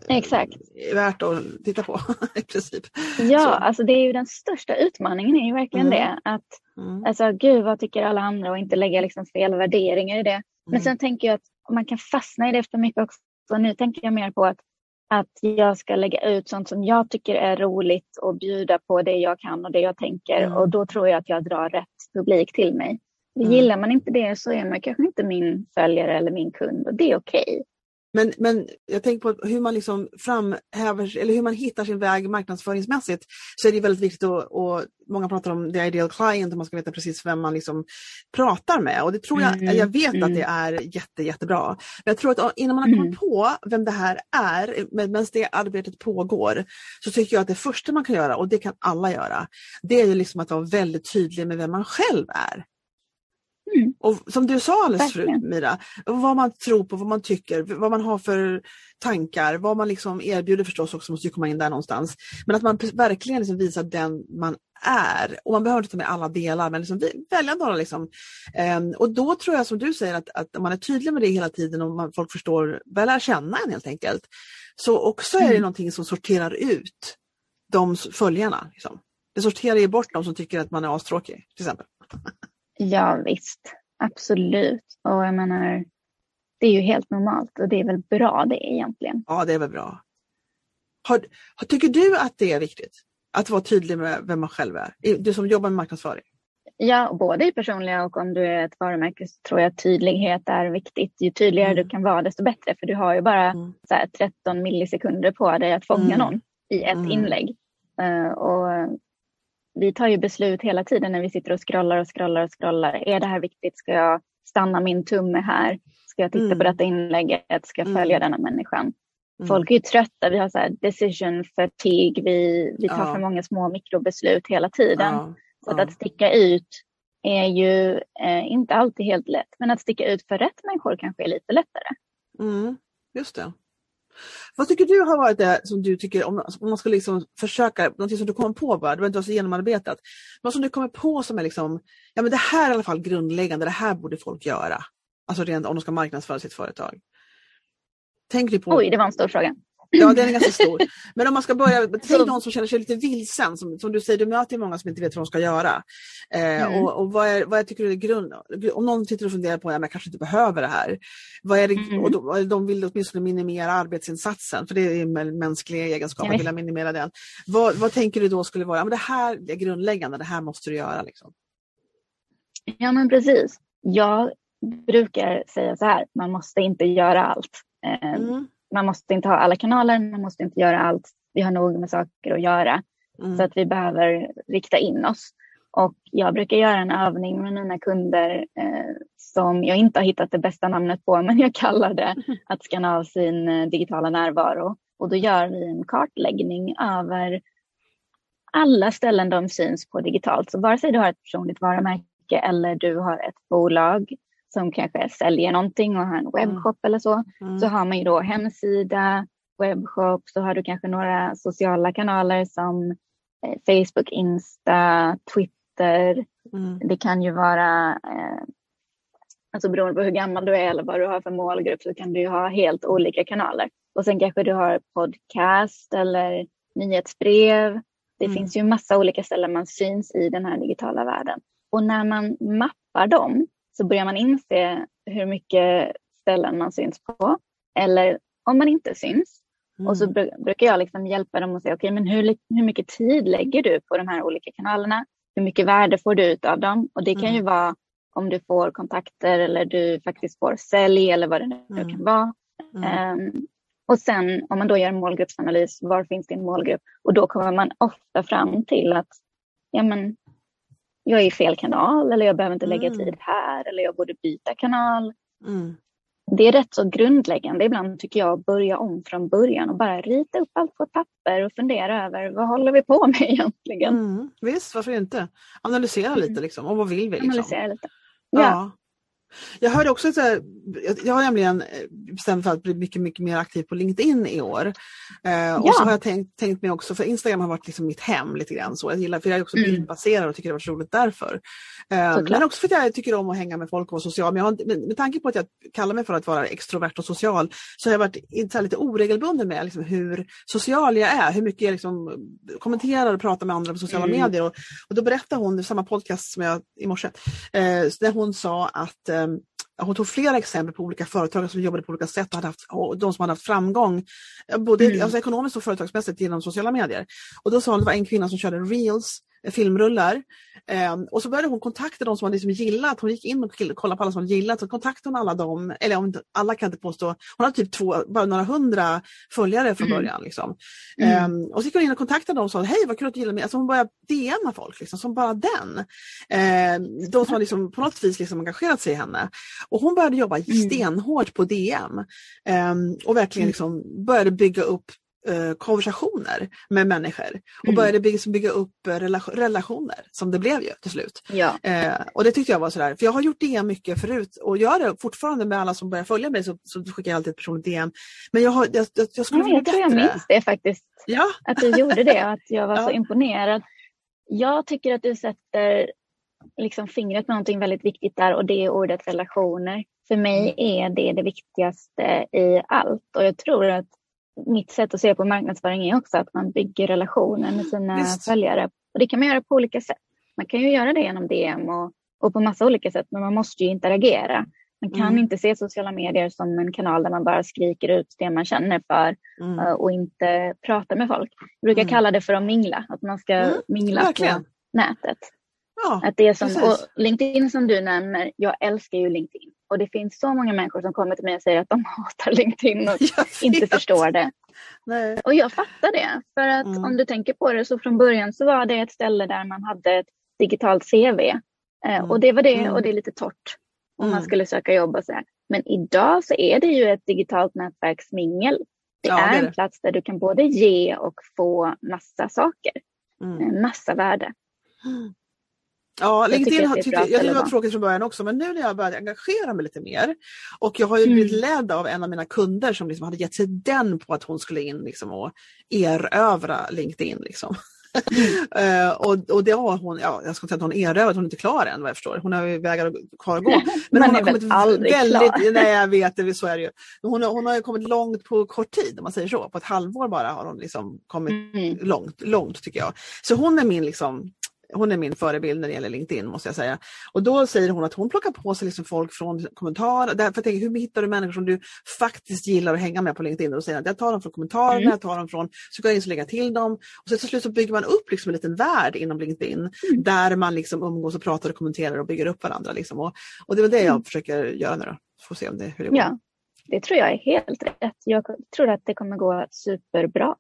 Exakt. Värt att titta på i princip. Ja, så. Alltså det är ju den största utmaningen är ju verkligen mm. det. Att, mm. alltså gud vad tycker alla andra och inte lägga liksom fel värderingar i det. Mm. Men sen tänker jag att man kan fastna i det efter mycket också. Så nu tänker jag mer på att, att jag ska lägga ut sånt som jag tycker är roligt och bjuda på det jag kan och det jag tänker. Mm. Och då tror jag att jag drar rätt publik till mig. Mm. Gillar man inte det så är man kanske inte min följare eller min kund och det är okej. Okay. Men, men jag tänker på hur man liksom framhäver, eller hur man hittar sin väg marknadsföringsmässigt, så är det väldigt viktigt att, och många pratar om the ideal client och man ska veta precis vem man liksom pratar med, och det tror jag, mm. jag vet mm. att det är jätte, jättebra. Men jag tror att innan man har kommit mm. på vem det här är, medan det arbetet pågår, så tycker jag att det första man kan göra, och det kan alla göra, det är ju liksom att vara väldigt tydlig med vem man själv är. Mm. Och som du sa alldeles förut, Mira, vad man tror på, vad man tycker, vad man har för tankar, vad man liksom erbjuder förstås också måste ju komma in där någonstans. Men att man verkligen liksom visar den man är, och man behöver inte ta med alla delar, men liksom välja några liksom. Um, och då tror jag som du säger att, att man är tydlig med det hela tiden och man, folk förstår, väl lär känna en helt enkelt. Så också är det mm. någonting som sorterar ut de följarna. Liksom. Det sorterar ju bort de som tycker att man är astråkig till exempel. Ja visst, absolut. Och jag menar, det är ju helt normalt och det är väl bra det egentligen. Ja, det är väl bra. Har, tycker du att det är viktigt att vara tydlig med vem man själv är? Du som jobbar med marknadsföring. Ja, både i personliga och om du är ett varumärke så tror jag att tydlighet är viktigt. Ju tydligare mm. du kan vara desto bättre, för du har ju bara mm. så här, tretton millisekunder på dig att fånga mm. någon i ett mm. inlägg. Uh, och... Vi tar ju beslut hela tiden när vi sitter och scrollar och scrollar och scrollar. Är det här viktigt? Ska jag stanna min tumme här? Ska jag titta mm. på detta inlägget? Ska jag följa mm. denna människan? Mm. Folk är ju trötta. Vi har så här decision fatigue. Vi, vi tar ja. för många små mikrobeslut hela tiden. Ja. Så att, ja. att sticka ut är ju eh, inte alltid helt lätt. Men att sticka ut för rätt människor kanske är lite lättare. Mm. Just det. Vad tycker du har varit det som du tycker, om man ska liksom försöka, någonting som du kommer på, bara, det var inte så genomarbetat, vad som du kommer på som är liksom, ja men det här är i alla fall grundläggande, det här borde folk göra. Alltså rent om de ska marknadsföra sitt företag. Tänk dig på... Oj, det var en stor fråga. Ja, den är ganska stor. Men om man ska börja, tänk någon som känner sig lite vilsen, som, som du säger, du möter många som inte vet vad de ska göra. Eh, mm. Och, och vad, är, vad jag tycker är grund, om någon sitter och funderar på att ja, jag kanske inte behöver det här. Vad är det, mm. och de, de vill åtminstone minimera arbetsinsatsen, för det är en mänsklig egenskap att vilja minimera den. Vad, vad tänker du då skulle vara, ja, men det här är grundläggande, det här måste du göra liksom. Ja men precis. Jag brukar säga så här, man måste inte göra allt. Eh, mm. Man måste inte ha alla kanaler, man måste inte göra allt. Vi har nog med saker att göra. Mm. Så att vi behöver rikta in oss. Och jag brukar göra en övning med mina kunder eh, som jag inte har hittat det bästa namnet på. Men jag kallar det att skanna av sin eh, digitala närvaro. Och då gör vi en kartläggning över alla ställen de syns på digitalt. Så vare sig du har ett personligt varumärke eller du har ett bolag som kanske säljer någonting och har en webbshop mm. eller så. Mm. Så har man ju då hemsida, webbshop. Så har du kanske några sociala kanaler som Facebook, Insta, Twitter. Mm. Det kan ju vara, eh, alltså beroende på hur gammal du är eller vad du har för målgrupp, så kan du ju ha helt olika kanaler. Och sen kanske du har podcast eller nyhetsbrev. Det mm. finns ju massa olika ställen man syns i den här digitala världen. Och när man mappar dem, så börjar man inse hur mycket ställen man syns på. Eller om man inte syns. Mm. Och så br- brukar jag liksom hjälpa dem och säga, okej, men hur, hur mycket tid lägger du på de här olika kanalerna? Hur mycket värde får du ut av dem? Och det kan mm. ju vara om du får kontakter eller du faktiskt får sälj eller vad det nu mm. kan vara. Mm. Um, och sen om man då gör en målgruppsanalys, var finns din målgrupp? Och då kommer man ofta fram till att, ja men... jag är i fel kanal, eller jag behöver inte lägga mm. tid här, eller jag borde byta kanal. Mm. Det är rätt så grundläggande ibland tycker jag att börja om från början och bara rita upp allt på papper och fundera över vad håller vi på med egentligen. Mm. Visst, varför inte? Analysera mm. lite liksom, och vad vill vi liksom. Analysera lite. Ja. Ja. Jag hörde också så här, jag har nämligen bestämt för att bli mycket, mycket mer aktiv på LinkedIn i år. Eh, ja. Och så har jag tänkt, tänkt mig också, för Instagram har varit liksom mitt hem lite grann. Så jag gillar, för jag är också mm. bildbaserad och tycker det var så roligt därför. Eh, men också för att jag tycker om att hänga med folk och vara social. Men jag har, med, med tanke på att jag kallar mig för att vara extrovert och social, så har jag varit så här, lite oregelbunden med liksom, hur social jag är. Hur mycket jag liksom, kommenterar och pratar med andra på sociala mm. medier. Och, och då berättade hon, i samma podcast som jag i morse, eh, när hon sa att eh, hon tog flera exempel på olika företag som jobbade på olika sätt och, hade haft, och de som hade haft framgång både mm. alltså ekonomiskt och företagsmässigt genom sociala medier. Och då sa hon att det var en kvinna som körde reels, filmrullar. Um, och så började hon kontakta de som hade liksom gillat. Hon gick in och kollade på alla som hade gillat. Så kontaktade hon alla dem. Eller om alla kan inte påstå. Hon hade typ två, bara några hundra följare från början. Mm. Liksom. Mm. Um, och så gick hon in och kontaktade dem och sa, hej vad kul att du gillar mig. Alltså hon började D M:a folk liksom, som bara den. Uh, de som hade liksom, på något vis liksom, engagerat sig i henne. Och hon började jobba mm. stenhårt på D M. Um, och verkligen mm. liksom, började bygga upp konversationer med människor och mm. började bygga, bygga upp relation, relationer som det blev ju till slut. Ja. Eh, och det tyckte jag var sådär, för jag har gjort D M mycket förut och gör det fortfarande med alla som börjar följa mig, så, så skickar jag alltid ett personligt D M. Men jag, har, jag, jag, jag skulle vilja bättre. Jag minns det faktiskt, ja. Att du gjorde det och att jag var ja. Så imponerad. Jag tycker att du sätter liksom fingret på någonting väldigt viktigt där, och det är ordet relationer. För mig är det det viktigaste i allt, och jag tror att mitt sätt att se på marknadsföring är också att man bygger relationer med sina Just. följare. Och det kan man göra på olika sätt. Man kan ju göra det genom D M och, och på massa olika sätt. Men man måste ju interagera. Man kan mm. inte se sociala medier som en kanal där man bara skriker ut det man känner för. Mm. Och inte pratar med folk. Jag brukar mm. kalla det för att mingla. Att man ska mm. mingla Verkligen. på nätet. Ja, att det är som, och LinkedIn som du nämner, jag älskar ju LinkedIn. Och det finns så många människor som kommer till mig och säger att de hatar LinkedIn och inte förstår det. Nej. Och jag fattar det. För att mm. om du tänker på det, så från början så var det ett ställe där man hade ett digitalt C V. Mm. Och det var det, och det är lite torrt. Om mm. man skulle söka jobb och så här. Men idag så är det ju ett digitalt nätverksmingel. Det ja, är det. En plats där du kan både ge och få massa saker. Mm. Massa värde. Mm. Ja, jag LinkedIn jag tyckte, jag, det var tråkigt från början också, men nu när jag började engagera mig lite mer, och jag har ju mm. blivit ledd av en av mina kunder som liksom hade gett sig den på att hon skulle in liksom och erövra LinkedIn liksom. Mm. uh, och, och det har hon, ja, jag ska inte säga att hon erövrat, hon är inte klar än vad jag förstår. Hon har ju vägar kvar att gå. Men hon har kommit väldigt, nej jag vet det, så är det ju. Hon, hon har ju kommit långt på kort tid, om man säger så. På ett halvår bara har hon liksom kommit mm. långt, långt tycker jag. Så hon är min liksom Hon är min förebild när det gäller LinkedIn, måste jag säga. Och då säger hon att hon plockar på sig liksom folk från kommentarer. Därför jag tänker, hur hittar du människor som du faktiskt gillar att hänga med på LinkedIn? Och säger att jag tar dem från kommentarerna, mm. jag tar dem från, så går jag in och lägger till dem. Och så till slut så bygger man upp liksom en liten värld inom LinkedIn. Mm. Där man liksom umgås och pratar och kommenterar och bygger upp varandra. Liksom. Och, och det är det jag mm. försöker göra nu då. Får se om det, hur det går. Ja, det tror jag är helt rätt. Jag tror att det kommer gå superbra.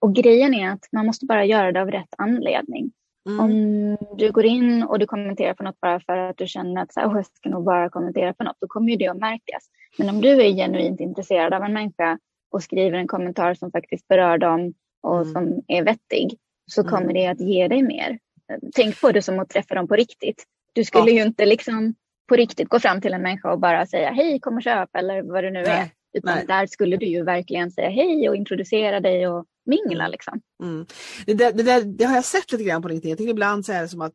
Och grejen är att man måste bara göra det av rätt anledning. Mm. Om du går in och du kommenterar på något bara för att du känner att så här, oh, jag ska nog bara kommentera på något, då kommer ju det att märkas. Men om du är genuint intresserad av en människa och skriver en kommentar som faktiskt berör dem och mm. som är vettig, så kommer mm. det att ge dig mer. Tänk på det som att träffa dem på riktigt. Du skulle ja. ju inte liksom på riktigt gå fram till en människa och bara säga hej, kom och köp, eller vad det nu Nej. är. Utan Nej. där skulle du ju verkligen säga hej och introducera dig och mingla liksom. Mm. Det, där, det, där, det har jag sett lite grann på LinkedIn. Jag tycker ibland så är det som att,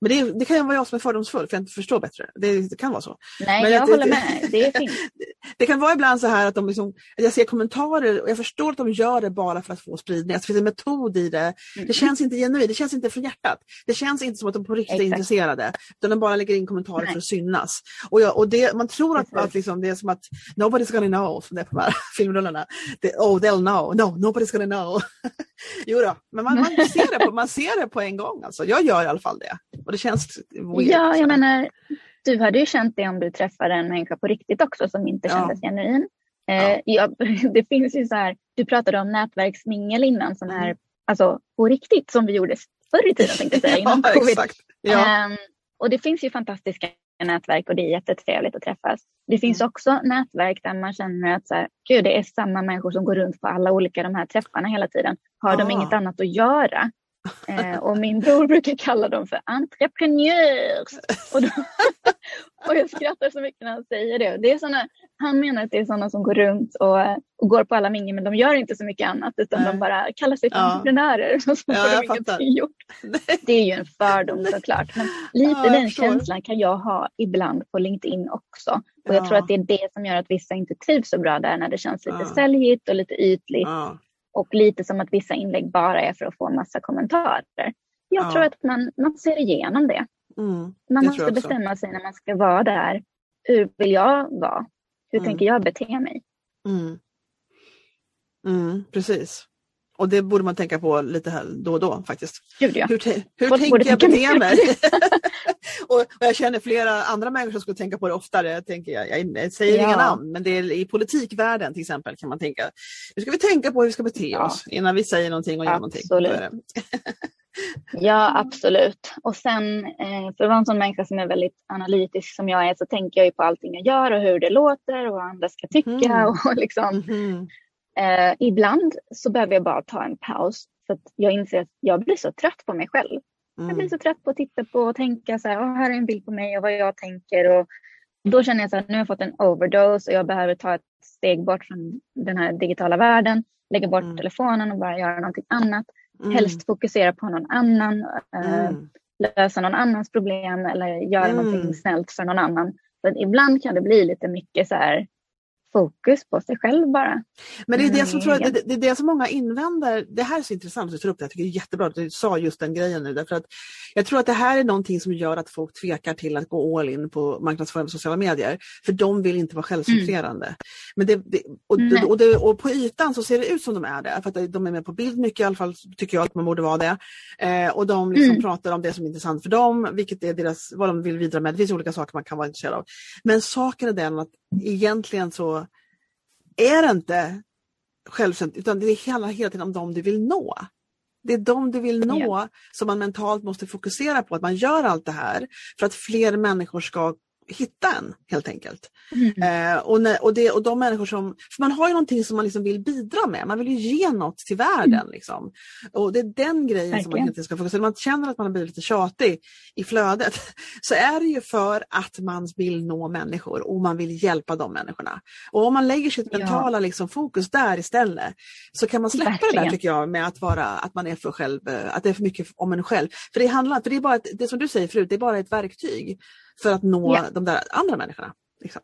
men det, det kan ju vara jag som är fördomsfull, för jag inte förstår bättre. Det, det kan vara så. Nej, men jag att, håller det, med. Det är fint. Det kan vara ibland så här att de liksom, att jag ser kommentarer och jag förstår att de gör det bara för att få spridning. Alltså, det finns en metod i det. Mm. Det känns inte genuint. Det känns inte från hjärtat. Det känns inte som att de på riktigt Exakt. är intresserade. Utan de bara lägger in kommentarer Nej. för att synas. Och, jag, och det, man tror att, att liksom, det är som att nobody's gonna know, som det är på de här filmrullarna. Det, oh, they'll know. No, nobody's gonna know. Jo då, men man, man, ser det på, man ser det på en gång. Alltså. Jag gör i alla fall det. Och det känns weird. Ja, jag menar, du hade ju känt det om du träffade en människa på riktigt också som inte kändes ja. genuin. Eh, ja. Ja, det finns ju så här, du pratade om nätverksmingel innan, sån här, alltså på riktigt som vi gjorde förr i tiden, tänkte jag säga, innan ja, covid. Exakt. Ja. Eh, och det finns ju fantastiska nätverk och det är jättetrevligt att träffas. Det finns mm. också nätverk där man känner att så här, gud, det är samma människor som går runt på alla olika de här träffarna hela tiden. Har ah. de inget annat att göra? Eh, och min bror brukar kalla dem för entreprenörs. Och, då, och jag skrattar så mycket när han säger det. Det är såna, han menar att det är sådana som går runt och, och går på alla mingel, men de gör inte så mycket annat utan mm. de bara kallar sig för ja. entreprenörer. Så ja, får de ingenting gjort. Det är ju en fördom såklart. Men lite ja, den känslan kan jag ha ibland på LinkedIn också. Och jag ja. tror att det är det som gör att vissa inte trivs så bra där, när det känns lite ja. säljigt och lite ytligt. Ja. Och lite som att vissa inlägg bara är för att få en massa kommentarer. Jag ja. tror att man, man ser igenom det. Mm, man det måste bestämma sig när man ska vara där. Hur vill jag vara? Hur mm. tänker jag bete mig? Mm. Mm, precis. Och det borde man tänka på lite här då och då faktiskt. Gud, ja. Hur, te- hur Folk tänker jag bete mig? och, och jag känner flera andra människor som skulle tänka på det oftare. Tänker jag. Jag, jag säger ja. inga namn, men det är i politikvärlden till exempel kan man tänka. Nu ska vi tänka på hur vi ska bete ja. oss innan vi säger någonting och gör absolut. någonting. ja, absolut. Och sen, för att vara en sån människa som är väldigt analytisk som jag är, så tänker jag ju på allting jag gör och hur det låter och vad andra ska tycka. Mm. Och liksom... Mm. Eh, ibland så behöver jag bara ta en paus, för att jag inser att jag blir så trött på mig själv. Mm. Jag blir så trött på att titta på och tänka så här, oh, här är en bild på mig och vad jag tänker. Och då känner jag så här, nu har jag fått en overdose och jag behöver ta ett steg bort från den här digitala världen. Lägga bort mm. telefonen och bara göra någonting annat. Mm. Helst fokusera på någon annan, eh, mm. lösa någon annans problem eller göra mm. någonting snällt för någon annan. För ibland kan det bli lite mycket så här... fokus på sig själv bara. Men det är det som, tror jag, det, det är det som många invänder. Det här är så intressant att du tar upp det. Jag tycker det är jättebra att du sa just den grejen nu. Därför att jag tror att det här är någonting som gör att folk tvekar till att gå all in på marknadsföring och sociala medier. För de vill inte vara självcentrerande. Mm. Men det, det, och, och, och, det, och på ytan så ser det ut som de är det. För att de är med på bild mycket i alla fall, tycker jag att man borde vara det. Eh, och de liksom mm. pratar om det som är intressant för dem. Vilket är deras, vad de vill vidare med. Det finns olika saker man kan vara intresserad av. Men saken är den att egentligen så är det inte självcent, utan det är hela, hela tiden om dem du vill nå. Det är dem du vill nå yeah. som man mentalt måste fokusera på. Att man gör allt det här för att fler människor ska hitta en, helt enkelt. Mm. Eh, och, när, och, det, och de människor som... För man har ju någonting som man liksom vill bidra med. Man vill ju ge något till världen. Mm. Liksom. Och det är den grejen Verkligen. som man egentligen ska fokusera på. När man känner att man har blivit lite tjatig i flödet, så är det ju för att man vill nå människor och man vill hjälpa de människorna. Och om man lägger sitt ja. mentala liksom, fokus där istället, så kan man släppa Verkligen. det där, tycker jag, med att, vara, att man är för själv, att det är för mycket om en själv. För det handlar, för det är bara ett, det som du säger förut, det är bara ett verktyg för att nå yeah. de där andra människorna. Liksom.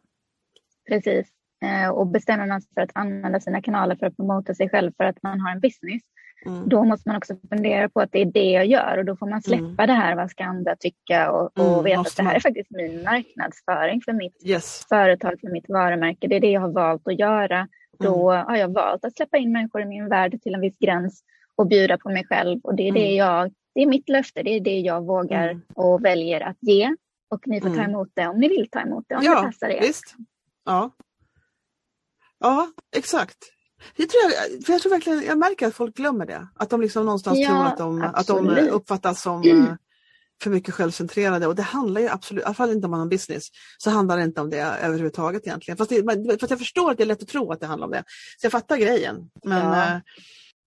Precis. Eh, och bestämmer man sig för att använda sina kanaler för att promota sig själv för att man har en business. Mm. Då måste man också fundera på att det är det jag gör. Och då får man släppa mm. det här, vad ska andra tycka. Och, och mm, veta att det här är faktiskt min marknadsföring för mitt yes. företag, för mitt varumärke. Det är det jag har valt att göra. Då mm. har jag valt att släppa in människor i min värld till en viss gräns. Och bjuda på mig själv. Och det är, mm. det, jag, det är mitt löfte. Det är det jag vågar mm. och väljer att ge. Och ni får ta emot det om ni vill ta emot det. Om ja, det passar er. Visst. Ja. ja, exakt. Det tror jag, för jag, tror verkligen, jag märker att folk glömmer det. Att de liksom någonstans ja, tror att de, att de uppfattas som mm. för mycket självcentrerade. Och det handlar ju absolut, i alla fall inte om man har business. Så handlar det inte om det överhuvudtaget egentligen. Fast det, för jag förstår att det är lätt att tro att det handlar om det. Så jag fattar grejen. Men, ja.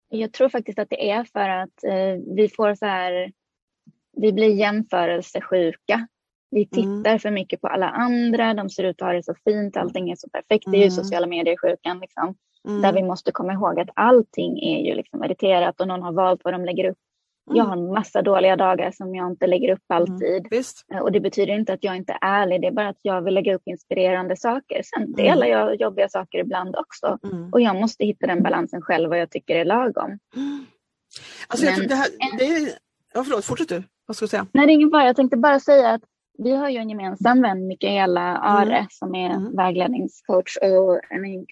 Jag tror faktiskt att det är för att eh, vi får så här, vi blir jämförelsesjuka. Vi tittar mm. för mycket på alla andra. De ser ut att ha det så fint. Allting är så perfekt. Det är ju sociala medier-sjukan. Liksom, mm. Där vi måste komma ihåg att allting är ju liksom editerat. Och någon har valt vad de lägger upp. Mm. Jag har en massa dåliga dagar som jag inte lägger upp alltid. Mm. Och det betyder inte att jag inte är ärlig. Det är bara att jag vill lägga upp inspirerande saker. Sen mm. delar jag jobbiga saker ibland också. Mm. Och jag måste hitta den balansen själv. Vad jag tycker är lagom. Mm. Alltså, Men, jag tror det här... Det är... Ja, förlåt. Fortsätt du. Vad ska du säga? Nej, det är ingen fara. Jag tänkte bara säga att vi har ju en gemensam vän, Michaela Are, mm. som är mm. vägledningscoach. Och nej,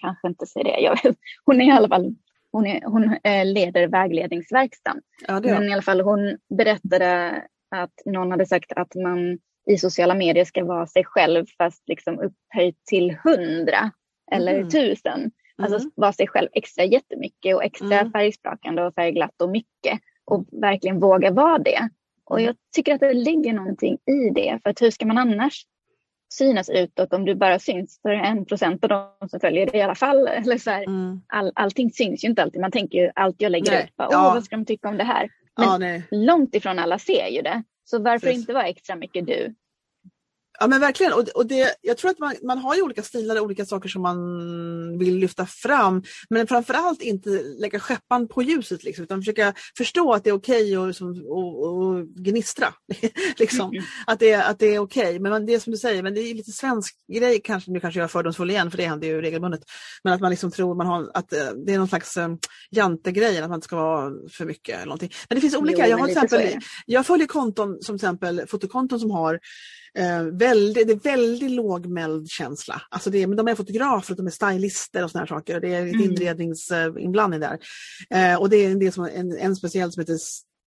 kanske inte säger det. Jag vet. Hon är i alla fall, hon, är, hon leder vägledningsverkstan. Ja, men i alla fall, hon berättade att någon hade sagt att man i sociala medier ska vara sig själv, fast liksom upphöjt till hundra eller mm. tusen. Alltså mm. vara sig själv extra jättemycket och extra mm. färgsprakande och färgglatt och mycket. Och verkligen våga vara det. Och jag tycker att det ligger någonting i det. För att hur ska man annars synas utåt om du bara syns för en procent av dem som följer det i alla fall? Eller så här, mm. all, allting syns ju inte alltid. Man tänker ju allt jag lägger ut. Åh, ja. vad ska de tycka om det här? Men ja, nej. Långt ifrån alla ser ju det. Så varför Precis. Inte vara extra mycket du? Ja, men verkligen. Och, och det, jag tror att man, man har ju olika stilar och olika saker som man vill lyfta fram. Men framförallt inte lägga skeppan på ljuset. Liksom, utan försöka förstå att det är okej okay och, och, och gnistra. liksom. mm. Att det, att det är okej. Okay. Men det är som du säger, men det är lite svensk grej. Kanske, nu kanske jag är fördomsfull igen, för det händer ju regelbundet. Men att man liksom tror man har, att det är någon slags um, jantegrej. Att man inte ska vara för mycket. Eller någonting. Men det finns olika. Jo, jag, har till exempel, jag följer konton, som till exempel fotokonton som har Eh, väldigt, det är väldigt lågmäld känsla. Alltså det, men de är fotografer, de är stylister och såna här saker. Det är mm. inredningsinblandning där. Eh, och det är en, del som, en, en speciell som heter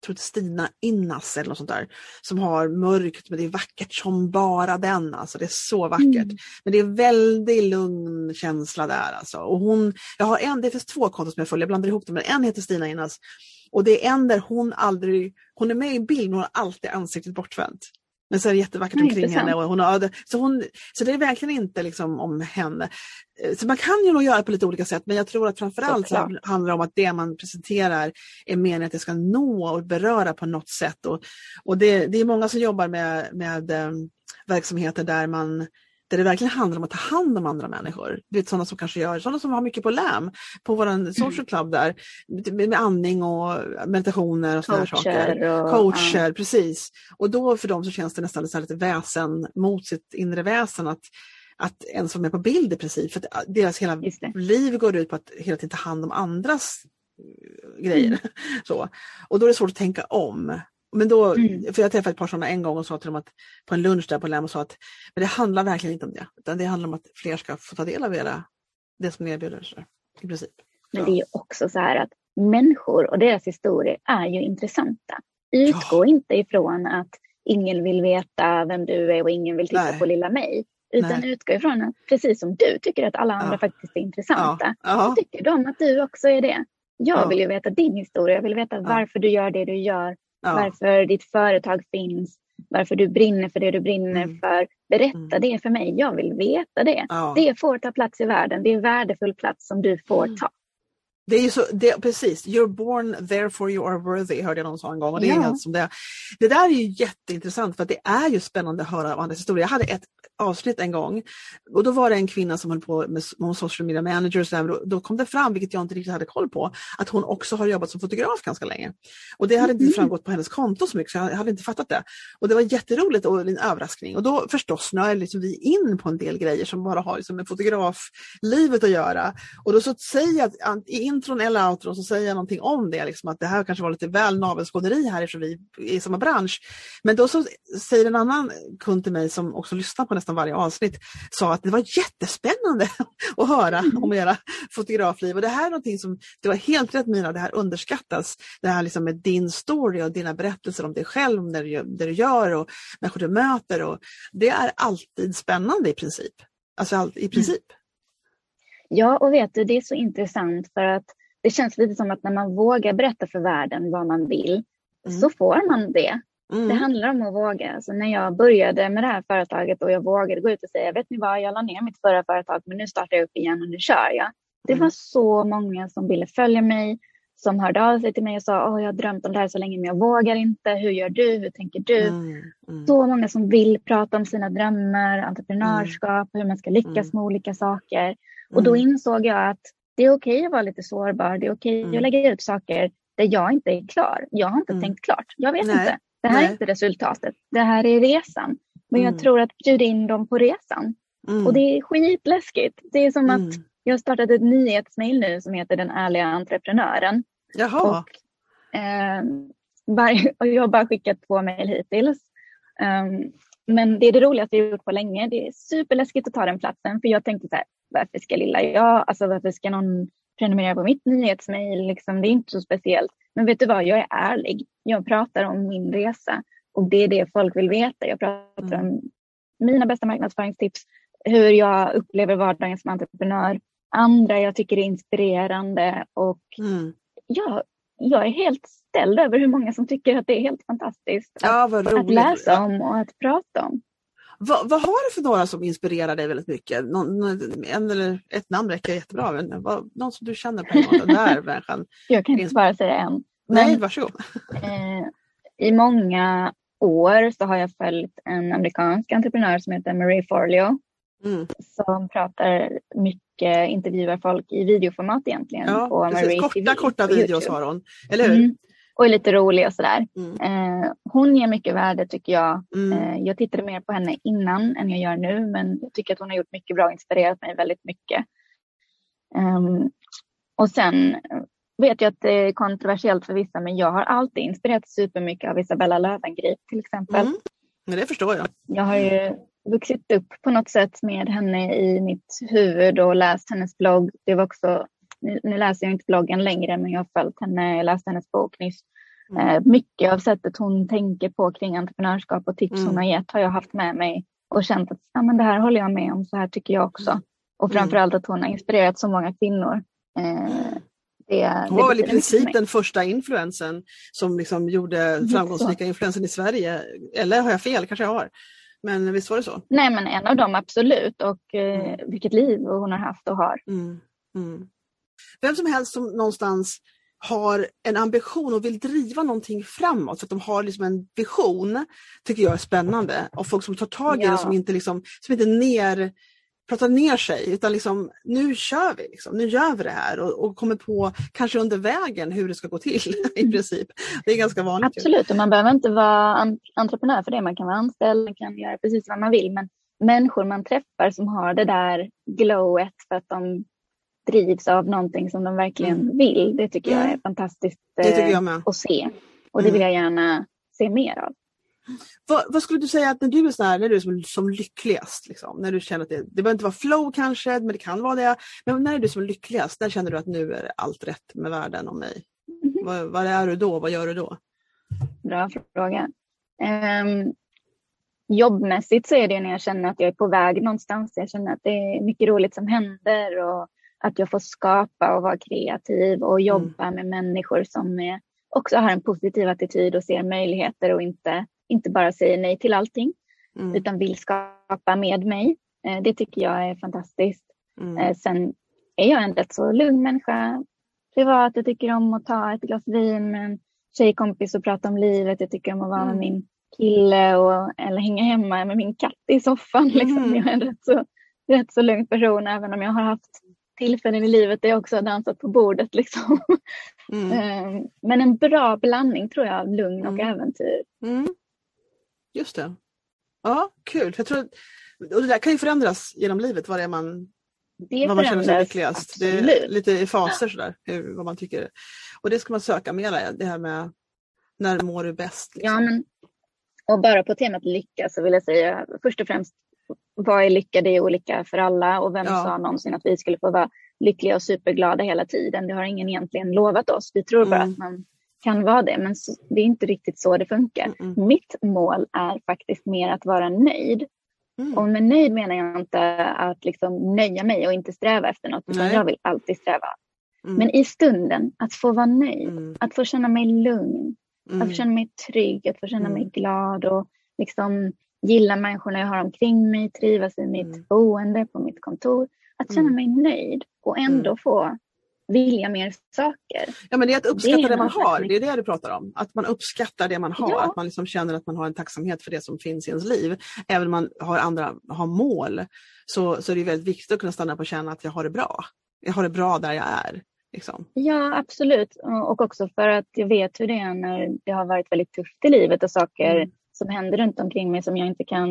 tror Stina Innas eller något sånt där. Som har mörkt, men det är vackert som bara den. Alltså det är så vackert. Mm. Men det är väldigt lugn känsla där. Alltså. Och hon, jag har en, det finns två konton som jag följer, jag blandar ihop dem. Men en heter Stina Innas. Och det är en där hon aldrig, hon är med i bild och hon har alltid ansiktet bortvänt. Men så är det jättevackert Nej, omkring henne. Och hon har, så, hon, så det är verkligen inte liksom om henne. Så man kan ju nog göra på lite olika sätt. Men jag tror att framförallt så så handlar det om att det man presenterar är meningen att det ska nå och beröra på något sätt. Och, och det, det är många som jobbar med, med um, verksamheter där man... Där det verkligen handlar om att ta hand om andra människor. Det är sådana som kanske gör, sådana som har mycket på läm. På vår social club där. Med andning och meditationer och sådana saker. Och, Coacher, ja. Precis. Och då för dem så känns det nästan lite, lite väsen mot sitt inre väsen. Att, att en som är på bild i princip. För att deras hela liv går ut på att hela tiden ta hand om andras grejer. Mm. Så. Och då är det svårt att tänka om. Men då, mm. för jag träffade ett par sådana en gång och sa till dem att, på en lunch där på Läm och sa att men det handlar verkligen inte om det. Utan det handlar om att fler ska få ta del av era, det som ni erbjuder sig, i princip. Men det är ju också så här att människor och deras historier är ju intressanta. Utgå oh. inte ifrån att ingen vill veta vem du är och ingen vill titta Nej. På lilla mig. Utan Nej. Utgå ifrån att precis som du tycker att alla andra ja. Faktiskt är intressanta. Ja. Ja. Så tycker de att du också är det. Jag ja. Vill ju veta din historia. Jag vill veta ja. Varför du gör det du gör. Ja. Varför ditt företag finns. Varför du brinner för det du brinner mm. för. Berätta mm. det för mig. Jag vill veta det. Ja. Det får ta plats i världen. Det är en värdefull plats som du får ta. Det är ju så, det, precis. You're born, therefore you are worthy, hörde jag någon sa en gång. Och det, ja. Är inget som det. Det där är ju jätteintressant för att det är ju spännande att höra av andras historier. Jag hade ett avsnitt en gång och då var det en kvinna som höll på med, med social media managers. Då, då kom det fram, vilket jag inte riktigt hade koll på, att hon också har jobbat som fotograf ganska länge. Och det hade mm. inte framgått på hennes konto så mycket så jag hade inte fattat det. Och det var jätteroligt och en överraskning. Och då förstås snöade liksom vi in på en del grejer som bara har liksom, med fotograflivet att göra. Och då så säger jag att in intron eller outron så säger jag någonting om det liksom, att det här kanske var lite väl navelskåderi här eftersom vi är i samma bransch. Men då så säger en annan kund till mig som också lyssnar på nästan varje avsnitt sa att det var jättespännande att höra mm. om era fotografliv och det här är någonting som, det var helt rätt Mira, det här underskattas, det här liksom med din story och dina berättelser om dig själv, om det du, det du gör och människor du möter och det är alltid spännande i princip. Alltså all, i princip. Mm. Ja, och vet du, det är så intressant för att det känns lite som att när man vågar berätta för världen vad man vill mm. så får man det. Mm. Det handlar om att våga. Alltså när jag började med det här företaget och jag vågade gå ut och säga, vet ni vad, jag la ner mitt förra företag men nu startar jag upp igen och nu kör jag. Det mm. var så många som ville följa mig, som hörde av sig till mig och sa, åh, jag har drömt om det här så länge men jag vågar inte. Hur gör du? Hur tänker du? Mm. Mm. Så många som vill prata om sina drömmar, entreprenörskap, hur man ska lyckas med olika saker. Mm. Och då insåg jag att det är okej att vara lite sårbar. Det är okej mm. att lägga ut saker där jag inte är klar. Jag har inte mm. tänkt klart. Jag vet Nej. Inte. Det här Nej. Är inte resultatet. Det här är resan. Men mm. jag tror att bjuda in dem på resan. Mm. Och det är skitläskigt. Det är som mm. att jag har startat ett nyhetsmail nu som heter Den ärliga entreprenören. Jaha. Och, eh, bara, och jag har bara skickat två mejl hittills. Um, men det är det roligaste jag gjort på länge. Det är superläskigt att ta den platsen. För jag tänkte så här. Varför ska lilla jag, alltså varför ska någon prenumerera på mitt nyhetsmail? Liksom, det är inte så speciellt. Men vet du vad, jag är ärlig. Jag pratar om min resa. Och det är det folk vill veta. Jag pratar mm. om mina bästa marknadsföringstips. Hur jag upplever vardagen som entreprenör. Andra jag tycker är inspirerande. Och mm. jag, jag är helt ställd över hur många som tycker att det är helt fantastiskt. Ja, vad roligt. Att läsa om och att prata om. Vad, vad har du för några som inspirerar dig väldigt mycket? Någon, en eller ett namn räcker jättebra. Någon som du känner på en gång, den där människan. Jag kan inte bara säga en. Men, Nej, varsågod. Eh, I många år så har jag följt en amerikansk entreprenör som heter Marie Forleo. Mm. Som pratar mycket, intervjuar folk i videoformat egentligen. Ja, på Marie korta, T V, korta videos har hon, eller hur? Mm. Och är lite rolig och sådär. Mm. Eh, hon ger mycket värde tycker jag. Mm. Eh, jag tittade mer på henne innan än jag gör nu. Men jag tycker att hon har gjort mycket bra och inspirerat mig väldigt mycket. Um, och sen vet jag att det är kontroversiellt för vissa. Men jag har alltid inspirerat supermycket av Isabella Löfvengrip till exempel. Mm. Men det förstår jag. Jag har ju vuxit upp på något sätt med henne i mitt huvud och läst hennes blogg. Det var också... Nu läser jag inte bloggen längre, men jag har följt henne, jag läste hennes bok nyss. Mm. Mycket av sättet hon tänker på kring entreprenörskap och tips mm. hon har gett har jag haft med mig. Och känt att ah, men det här håller jag med om, så här tycker jag också. Och framförallt att hon har inspirerat så många kvinnor. Eh, det, hon var väl i princip den första influensen som liksom gjorde framgångsrika influensen i Sverige. Eller har jag fel? Kanske jag har. Men visst var det så? Nej, men en av dem absolut. Och eh, vilket liv hon har haft och har. Mm. Mm. Vem som helst som någonstans har en ambition och vill driva någonting framåt för att de har liksom en vision tycker jag är spännande. Och folk som tar tag i ja. det som inte, liksom, som inte ner, pratar ner sig utan liksom, nu kör vi, liksom, nu gör vi det här och, och kommer på kanske under vägen hur det ska gå till i princip. Det är ganska vanligt. Absolut, och man behöver inte vara entreprenör för det. Man kan vara anställd, man kan göra precis vad man vill. Men människor man träffar som har det där glowet för att de drivs av någonting som de verkligen mm. vill. Det tycker jag är fantastiskt jag att se. Och det vill jag gärna se mer av. Vad, vad skulle du säga att när du är, så här, när du är som, som lyckligast? Liksom, när du känner att det, det behöver inte vara flow kanske, men det kan vara det. Men när är du som lyckligast? När känner du att nu är allt rätt med världen och mig? Mm. Vad, vad är du då? Vad gör du då? Bra fråga. Um, jobbmässigt så är det när jag känner att jag är på väg någonstans. Jag känner att det är mycket roligt som händer och att jag får skapa och vara kreativ och jobba mm. med människor som också har en positiv attityd och ser möjligheter och inte, inte bara säger nej till allting. Mm. Utan vill skapa med mig. Det tycker jag är fantastiskt. Mm. Sen är jag en rätt så lugn människa. Privat, jag tycker om att ta ett glas vin med en tjejkompis och prata om livet. Jag tycker om att vara mm. med min kille och, eller hänga hemma med min katt i soffan. Liksom. Mm. Jag är en rätt så, rätt så lugn person även om jag har haft tillfällen i livet där jag också har dansat på bordet liksom. Mm. Men en bra blandning tror jag av lugn och mm. äventyr. Mm. Just det. Ja, kul. Jag tror att, och det där kan ju förändras genom livet vad det är man det vad man känner sig lyckligast. Det är lite i faser ja. sådär hur vad man tycker. Och det ska man söka med det här med när mår du bäst liksom. Ja, men och bara på temat lycka så vill jag säga först och främst vad är lycka? Det är olika för alla. Och vem ja. sa någonsin att vi skulle få vara lyckliga och superglada hela tiden? Det har ingen egentligen lovat oss. Vi tror mm. bara att man kan vara det. Men det är inte riktigt så det funkar. Mm. Mitt mål är faktiskt mer att vara nöjd. Mm. Och med nöjd menar jag inte att liksom nöja mig och inte sträva efter något. Utan jag vill alltid sträva. Mm. Men i stunden, att få vara nöjd. Mm. Att få känna mig lugn. Mm. Att få känna mig trygg. Att få känna mig glad. Och liksom... gilla människorna jag har omkring mig, trivas i mitt mm. boende, på mitt kontor. Att känna mig nöjd och ändå mm. få vilja mer saker. Ja, men det är att uppskatta det, det man har, det är det du pratar om. Att man uppskattar det man har, ja. att man liksom känner att man har en tacksamhet för det som finns i ens liv. Även om man har andra har mål så, så är det väldigt viktigt att kunna stanna på och känna att jag har det bra. Jag har det bra där jag är. Liksom. Ja, absolut. Och också för att jag vet hur det är när det har varit väldigt tufft i livet och saker... Mm. som händer runt omkring mig som jag inte kan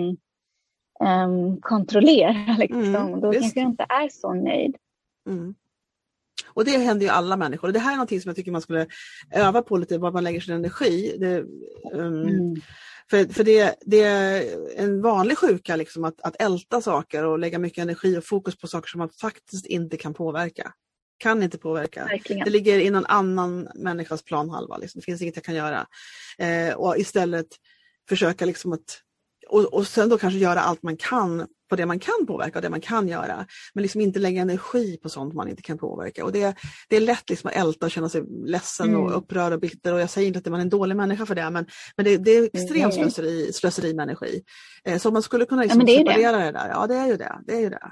um, kontrollera. Liksom. Mm, Då visst. kanske jag inte är så nöjd. Mm. Och det händer ju alla människor. Det här är någonting som jag tycker man skulle öva på lite. Var man lägger sin energi. Det, um, mm. För, för det, det är en vanlig sjuka liksom, att, att älta saker och lägga mycket energi och fokus på saker som man faktiskt inte kan påverka. Kan inte påverka. Verkligen. Det ligger i någon annan människas planhalva. Liksom. Det finns inget jag kan göra. Eh, och istället försöka liksom att, och, och sen då kanske göra allt man kan på det man kan påverka och det man kan göra. Men liksom inte lägga energi på sånt man inte kan påverka. Och det, det är lätt liksom att älta och känna sig ledsen mm. och upprörd och bitter. Och jag säger inte att man är en dålig människa för det. Men, men det, det är extremt slöseri, slöseri med energi. Eh, så man skulle kunna liksom ja, separera det. det där. Ja, det är ju det. det, är ju det.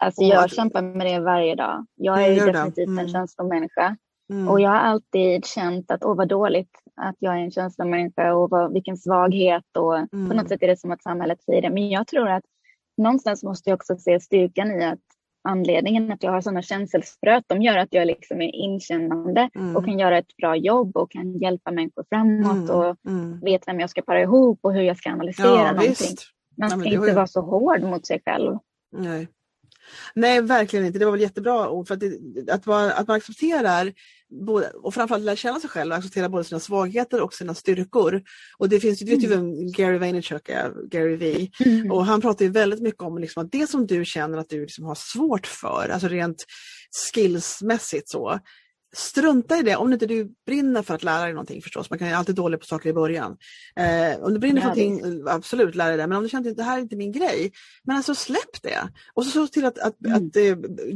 Alltså och jag att, kämpar med det varje dag. Jag är ju definitivt mm. en känslomänniska. Mm. Och jag har alltid känt att åh vad dåligt att jag är en känslomänniska och vad, vilken svaghet och mm. på något sätt är det som att samhället säger det. Men jag tror att någonstans måste jag också se styrkan i att anledningen att jag har sådana känselspröt, de gör att jag liksom är inkännande mm. och kan göra ett bra jobb och kan hjälpa människor framåt mm. och mm. vet vem jag ska para ihop och hur jag ska analysera ja, någonting. Visst. Man ska ja, inte jag... vara så hård mot sig själv. Nej. Nej, verkligen inte. Det var väl jättebra ord för att, det, att, man, att man accepterar både, och framförallt lära känna sig själv och acceptera både sina svagheter och sina styrkor. Och det finns ju, mm. du vet ju vem Gary Vaynerchuk är, Gary V. Mm. Och han pratar ju väldigt mycket om liksom, att det som du känner att du liksom har svårt för, alltså rent skillsmässigt så, strunta i det om inte du brinner för att lära dig någonting förstås. Man kan ju alltid dålig på saker i början. Eh, om du brinner för någonting, absolut lära dig det. Men om du känner att det här är inte min grej, men alltså släpp det. Och så se till att, att, mm. att, att äh,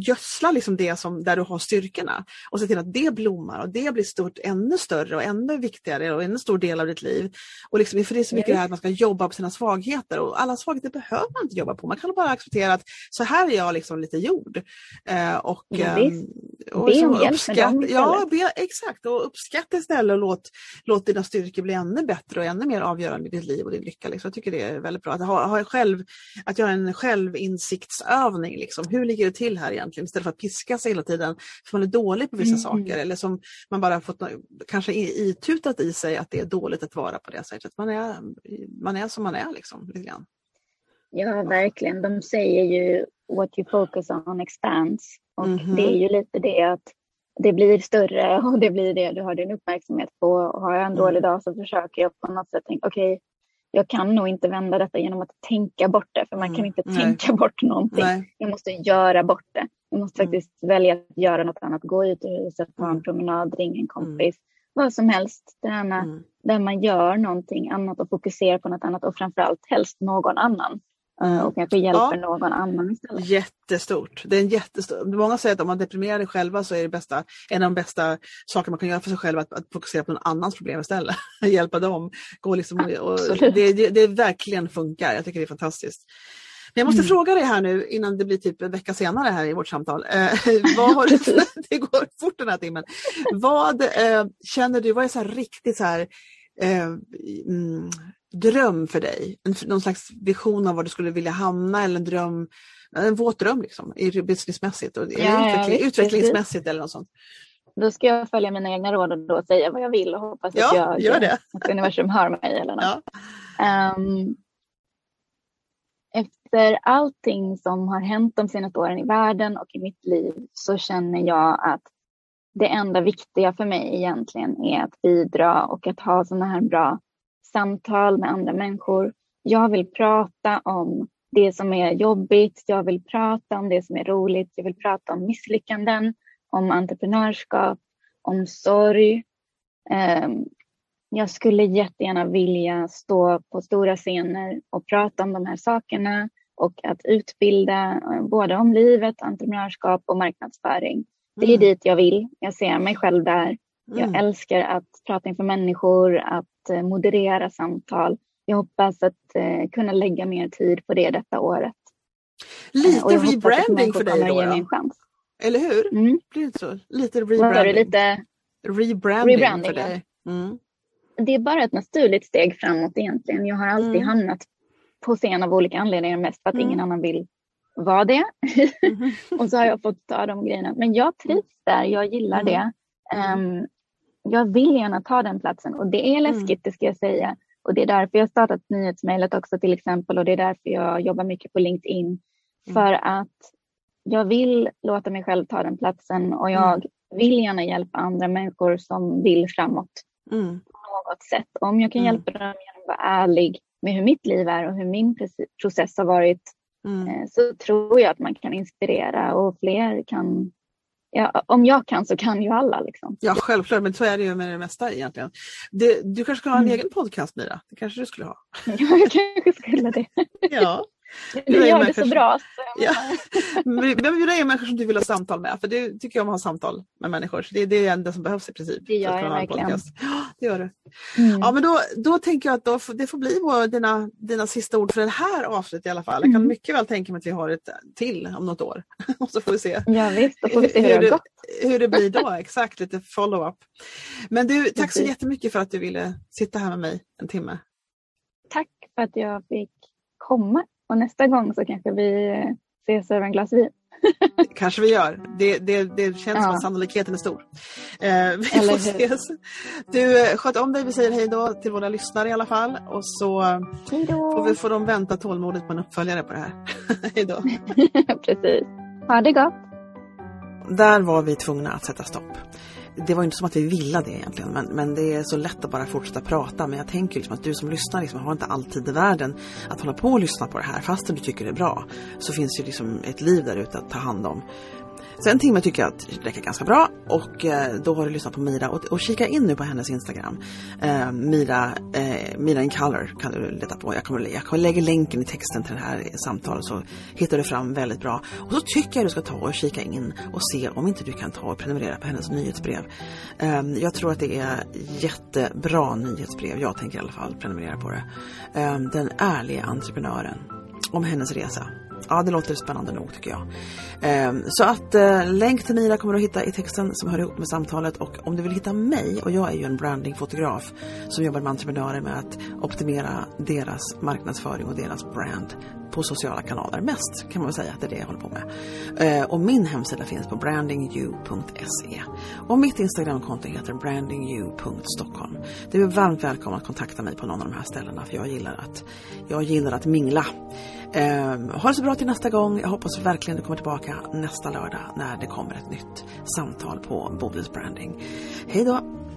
gödsla liksom det som, där du har styrkorna. Och se till att det blommar och det blir stort, ännu större och ännu viktigare och ännu stor del av ditt liv. Och liksom, för det är så mycket yes. det här att man ska jobba på sina svagheter. Och alla svagheter behöver man inte jobba på. Man kan bara acceptera att så här är jag liksom lite jord. Eh, och ja, och uppskatta. Ja, be, exakt. Och uppskatta istället och låt, låt dina styrkor bli ännu bättre och ännu mer avgörande i ditt liv och din lycka. Liksom. Jag tycker det är väldigt bra att ha, ha själv, att göra en självinsiktsövning. Liksom. Hur ligger det till här egentligen? Istället för att piska sig hela tiden för man är dålig på vissa mm. saker. Eller som man bara fått kanske itutat i sig att det är dåligt att vara på det sättet. Man är, man är som man är liksom. Lite grann. Ja, verkligen. De säger ju what you focus on expands. Och mm-hmm. det är ju lite det att det blir större och det blir det du har din uppmärksamhet på. Och har jag en dålig dag så försöker jag på något sätt tänka, okej, okay, jag kan nog inte vända detta genom att tänka bort det. För man mm. kan inte Nej. tänka bort någonting. Nej. Jag måste göra bort det. Jag måste mm. faktiskt välja att göra något annat. Gå ut ur huset, ta en promenad, ringa en kompis. Mm. Vad som helst. Denna, mm. Där man gör någonting annat och fokuserar på något annat. Och framförallt helst någon annan. Och kanske hjälper ja. någon annan istället. Jättestort. Det är en jättestort. Många säger att om man deprimerar sig själva så är det bästa, en av de bästa saker man kan göra för sig själv att, att fokusera på någon annans problem istället. Hjälpa dem. Gå liksom, och det, det, det verkligen funkar. Jag tycker det är fantastiskt. Men jag måste mm. fråga dig här nu innan det blir typ en vecka senare här i vårt samtal. Eh, vad har du, det går fort den här timmen. Vad eh, känner du, vad är så här riktigt så här... Eh, mm, dröm för dig, någon slags vision av vad du skulle vilja hamna eller en dröm, en våt dröm liksom businessmässigt och ja, utveckling, ja, utvecklingsmässigt eller något sånt. Då ska jag följa mina egna råd och då säga vad jag vill och hoppas ja, att, jag, gör det. Att universum hör mig eller något. Ja. Um, efter allting som har hänt de senaste åren i världen och i mitt liv så känner jag att det enda viktiga för mig egentligen är att bidra och att ha sådana här bra samtal med andra människor. Jag vill prata om det som är jobbigt. Jag vill prata om det som är roligt. Jag vill prata om misslyckanden. Om entreprenörskap. Om sorg. Jag skulle jättegärna vilja stå på stora scener och prata om de här sakerna. Och att utbilda både om livet, entreprenörskap och marknadsföring. Det är dit jag vill. Jag ser mig själv där. Jag älskar att prata inför människor, att moderera samtal. Jag hoppas att eh, kunna lägga mer tid på det detta året. Lite eh, rebranding för dig då? En chans. Eller hur? Mm. Blir det så? Lite rebranding. Lite... Rebranding, rebranding för dig. Mm. Det är bara ett naturligt steg framåt egentligen. Jag har alltid mm. hamnat på scen av olika anledningar. Mest för att mm. ingen annan vill vara det. mm. Och så har jag fått ta de grejerna. Men jag trivs där. Jag gillar mm. det. Um, jag vill gärna ta den platsen och det är läskigt, mm. det ska jag säga, och det är därför jag startat nyhetsmejlet också till exempel, och det är därför jag jobbar mycket på LinkedIn, mm. för att jag vill låta mig själv ta den platsen och jag mm. vill gärna hjälpa andra människor som vill framåt mm. på något sätt. Om jag kan mm. hjälpa dem genom att vara ärlig med hur mitt liv är och hur min process har varit, mm. så tror jag att man kan inspirera och fler kan. Ja, om jag kan så kan ju alla liksom. Ja, självklart, men så är det ju med det mesta egentligen. Du, du kanske skulle ha en mm. egen podcast, Mira. Det kanske du skulle ha. Ja, jag kanske skulle det. Ja, Vi gör det människor... så bra. Så... Ja. Det är människor som du vill ha samtal med. För det tycker jag om att ha samtal med människor. Så det, det är det som behövs i princip. Det gör jag verkligen. Ja, det gör du. Mm. Ja, men då, då tänker jag att då, det får bli dina, dina sista ord för det här avsnittet i alla fall. Jag kan mm. mycket väl tänka mig att vi har ett till om något år. Och så får vi se. Ja visst, då får vi se hur, hur, det, hur det blir då. Exakt, lite follow-up. Men du, tack Precis. så jättemycket för att du ville sitta här med mig en timme. Tack för att jag fick komma. Och nästa gång så kanske vi ses över en glas vin. Kanske vi gör. Det, det, det känns ja. som att sannolikheten är stor. Eh, vi Eller får ses. Du, sköt om dig. Vi säger hej då till våra lyssnare i alla fall. Och så får vi få dem vänta tålmodigt på en uppföljare på det här. Hej då. Precis. Ha det gott. Där var vi tvungna att sätta stopp. Det var ju inte som att vi ville det egentligen, men, men det är så lätt att bara fortsätta prata. Men jag tänker liksom att du som lyssnar liksom har inte alltid i världen att hålla på och lyssna på det här. Fastän du tycker det är bra, så finns det liksom ett liv där ute att ta hand om. Så en timme tycker jag att det räcker ganska bra. Och eh, då har du lyssnat på Mira. Och, och kika in nu på hennes Instagram. Eh, Mira, eh, Mira in color kan du leta på. Jag kommer, jag kommer lägga länken i texten till det här samtalet. Så hittar du fram väldigt bra. Och så tycker jag du ska ta och kika in. Och se om inte du kan ta och prenumerera på hennes nyhetsbrev. Eh, jag tror att det är jättebra nyhetsbrev. Jag tänker i alla fall prenumerera på det. Eh, Den ärliga entreprenören. Om hennes resa. Ja, det låter spännande nog tycker jag. Så att länk till Mira kommer du att hitta i texten som hör ihop med samtalet. Och om du vill hitta mig, och jag är ju en brandingfotograf som jobbar med entreprenörer med att optimera deras marknadsföring och deras brand på sociala kanaler mest, kan man säga att det är det jag håller på med. Och min hemsida finns på brandingyou punkt se. Och mitt Instagramkonto heter brandingyou punkt stockholm. Du är varmt välkommen att kontakta mig på någon av de här ställena, för jag gillar att, jag gillar att mingla. Um, ha det så bra till nästa gång. Jag hoppas verkligen du kommer tillbaka nästa lördag när det kommer ett nytt samtal på Bodils Branding. Hej då!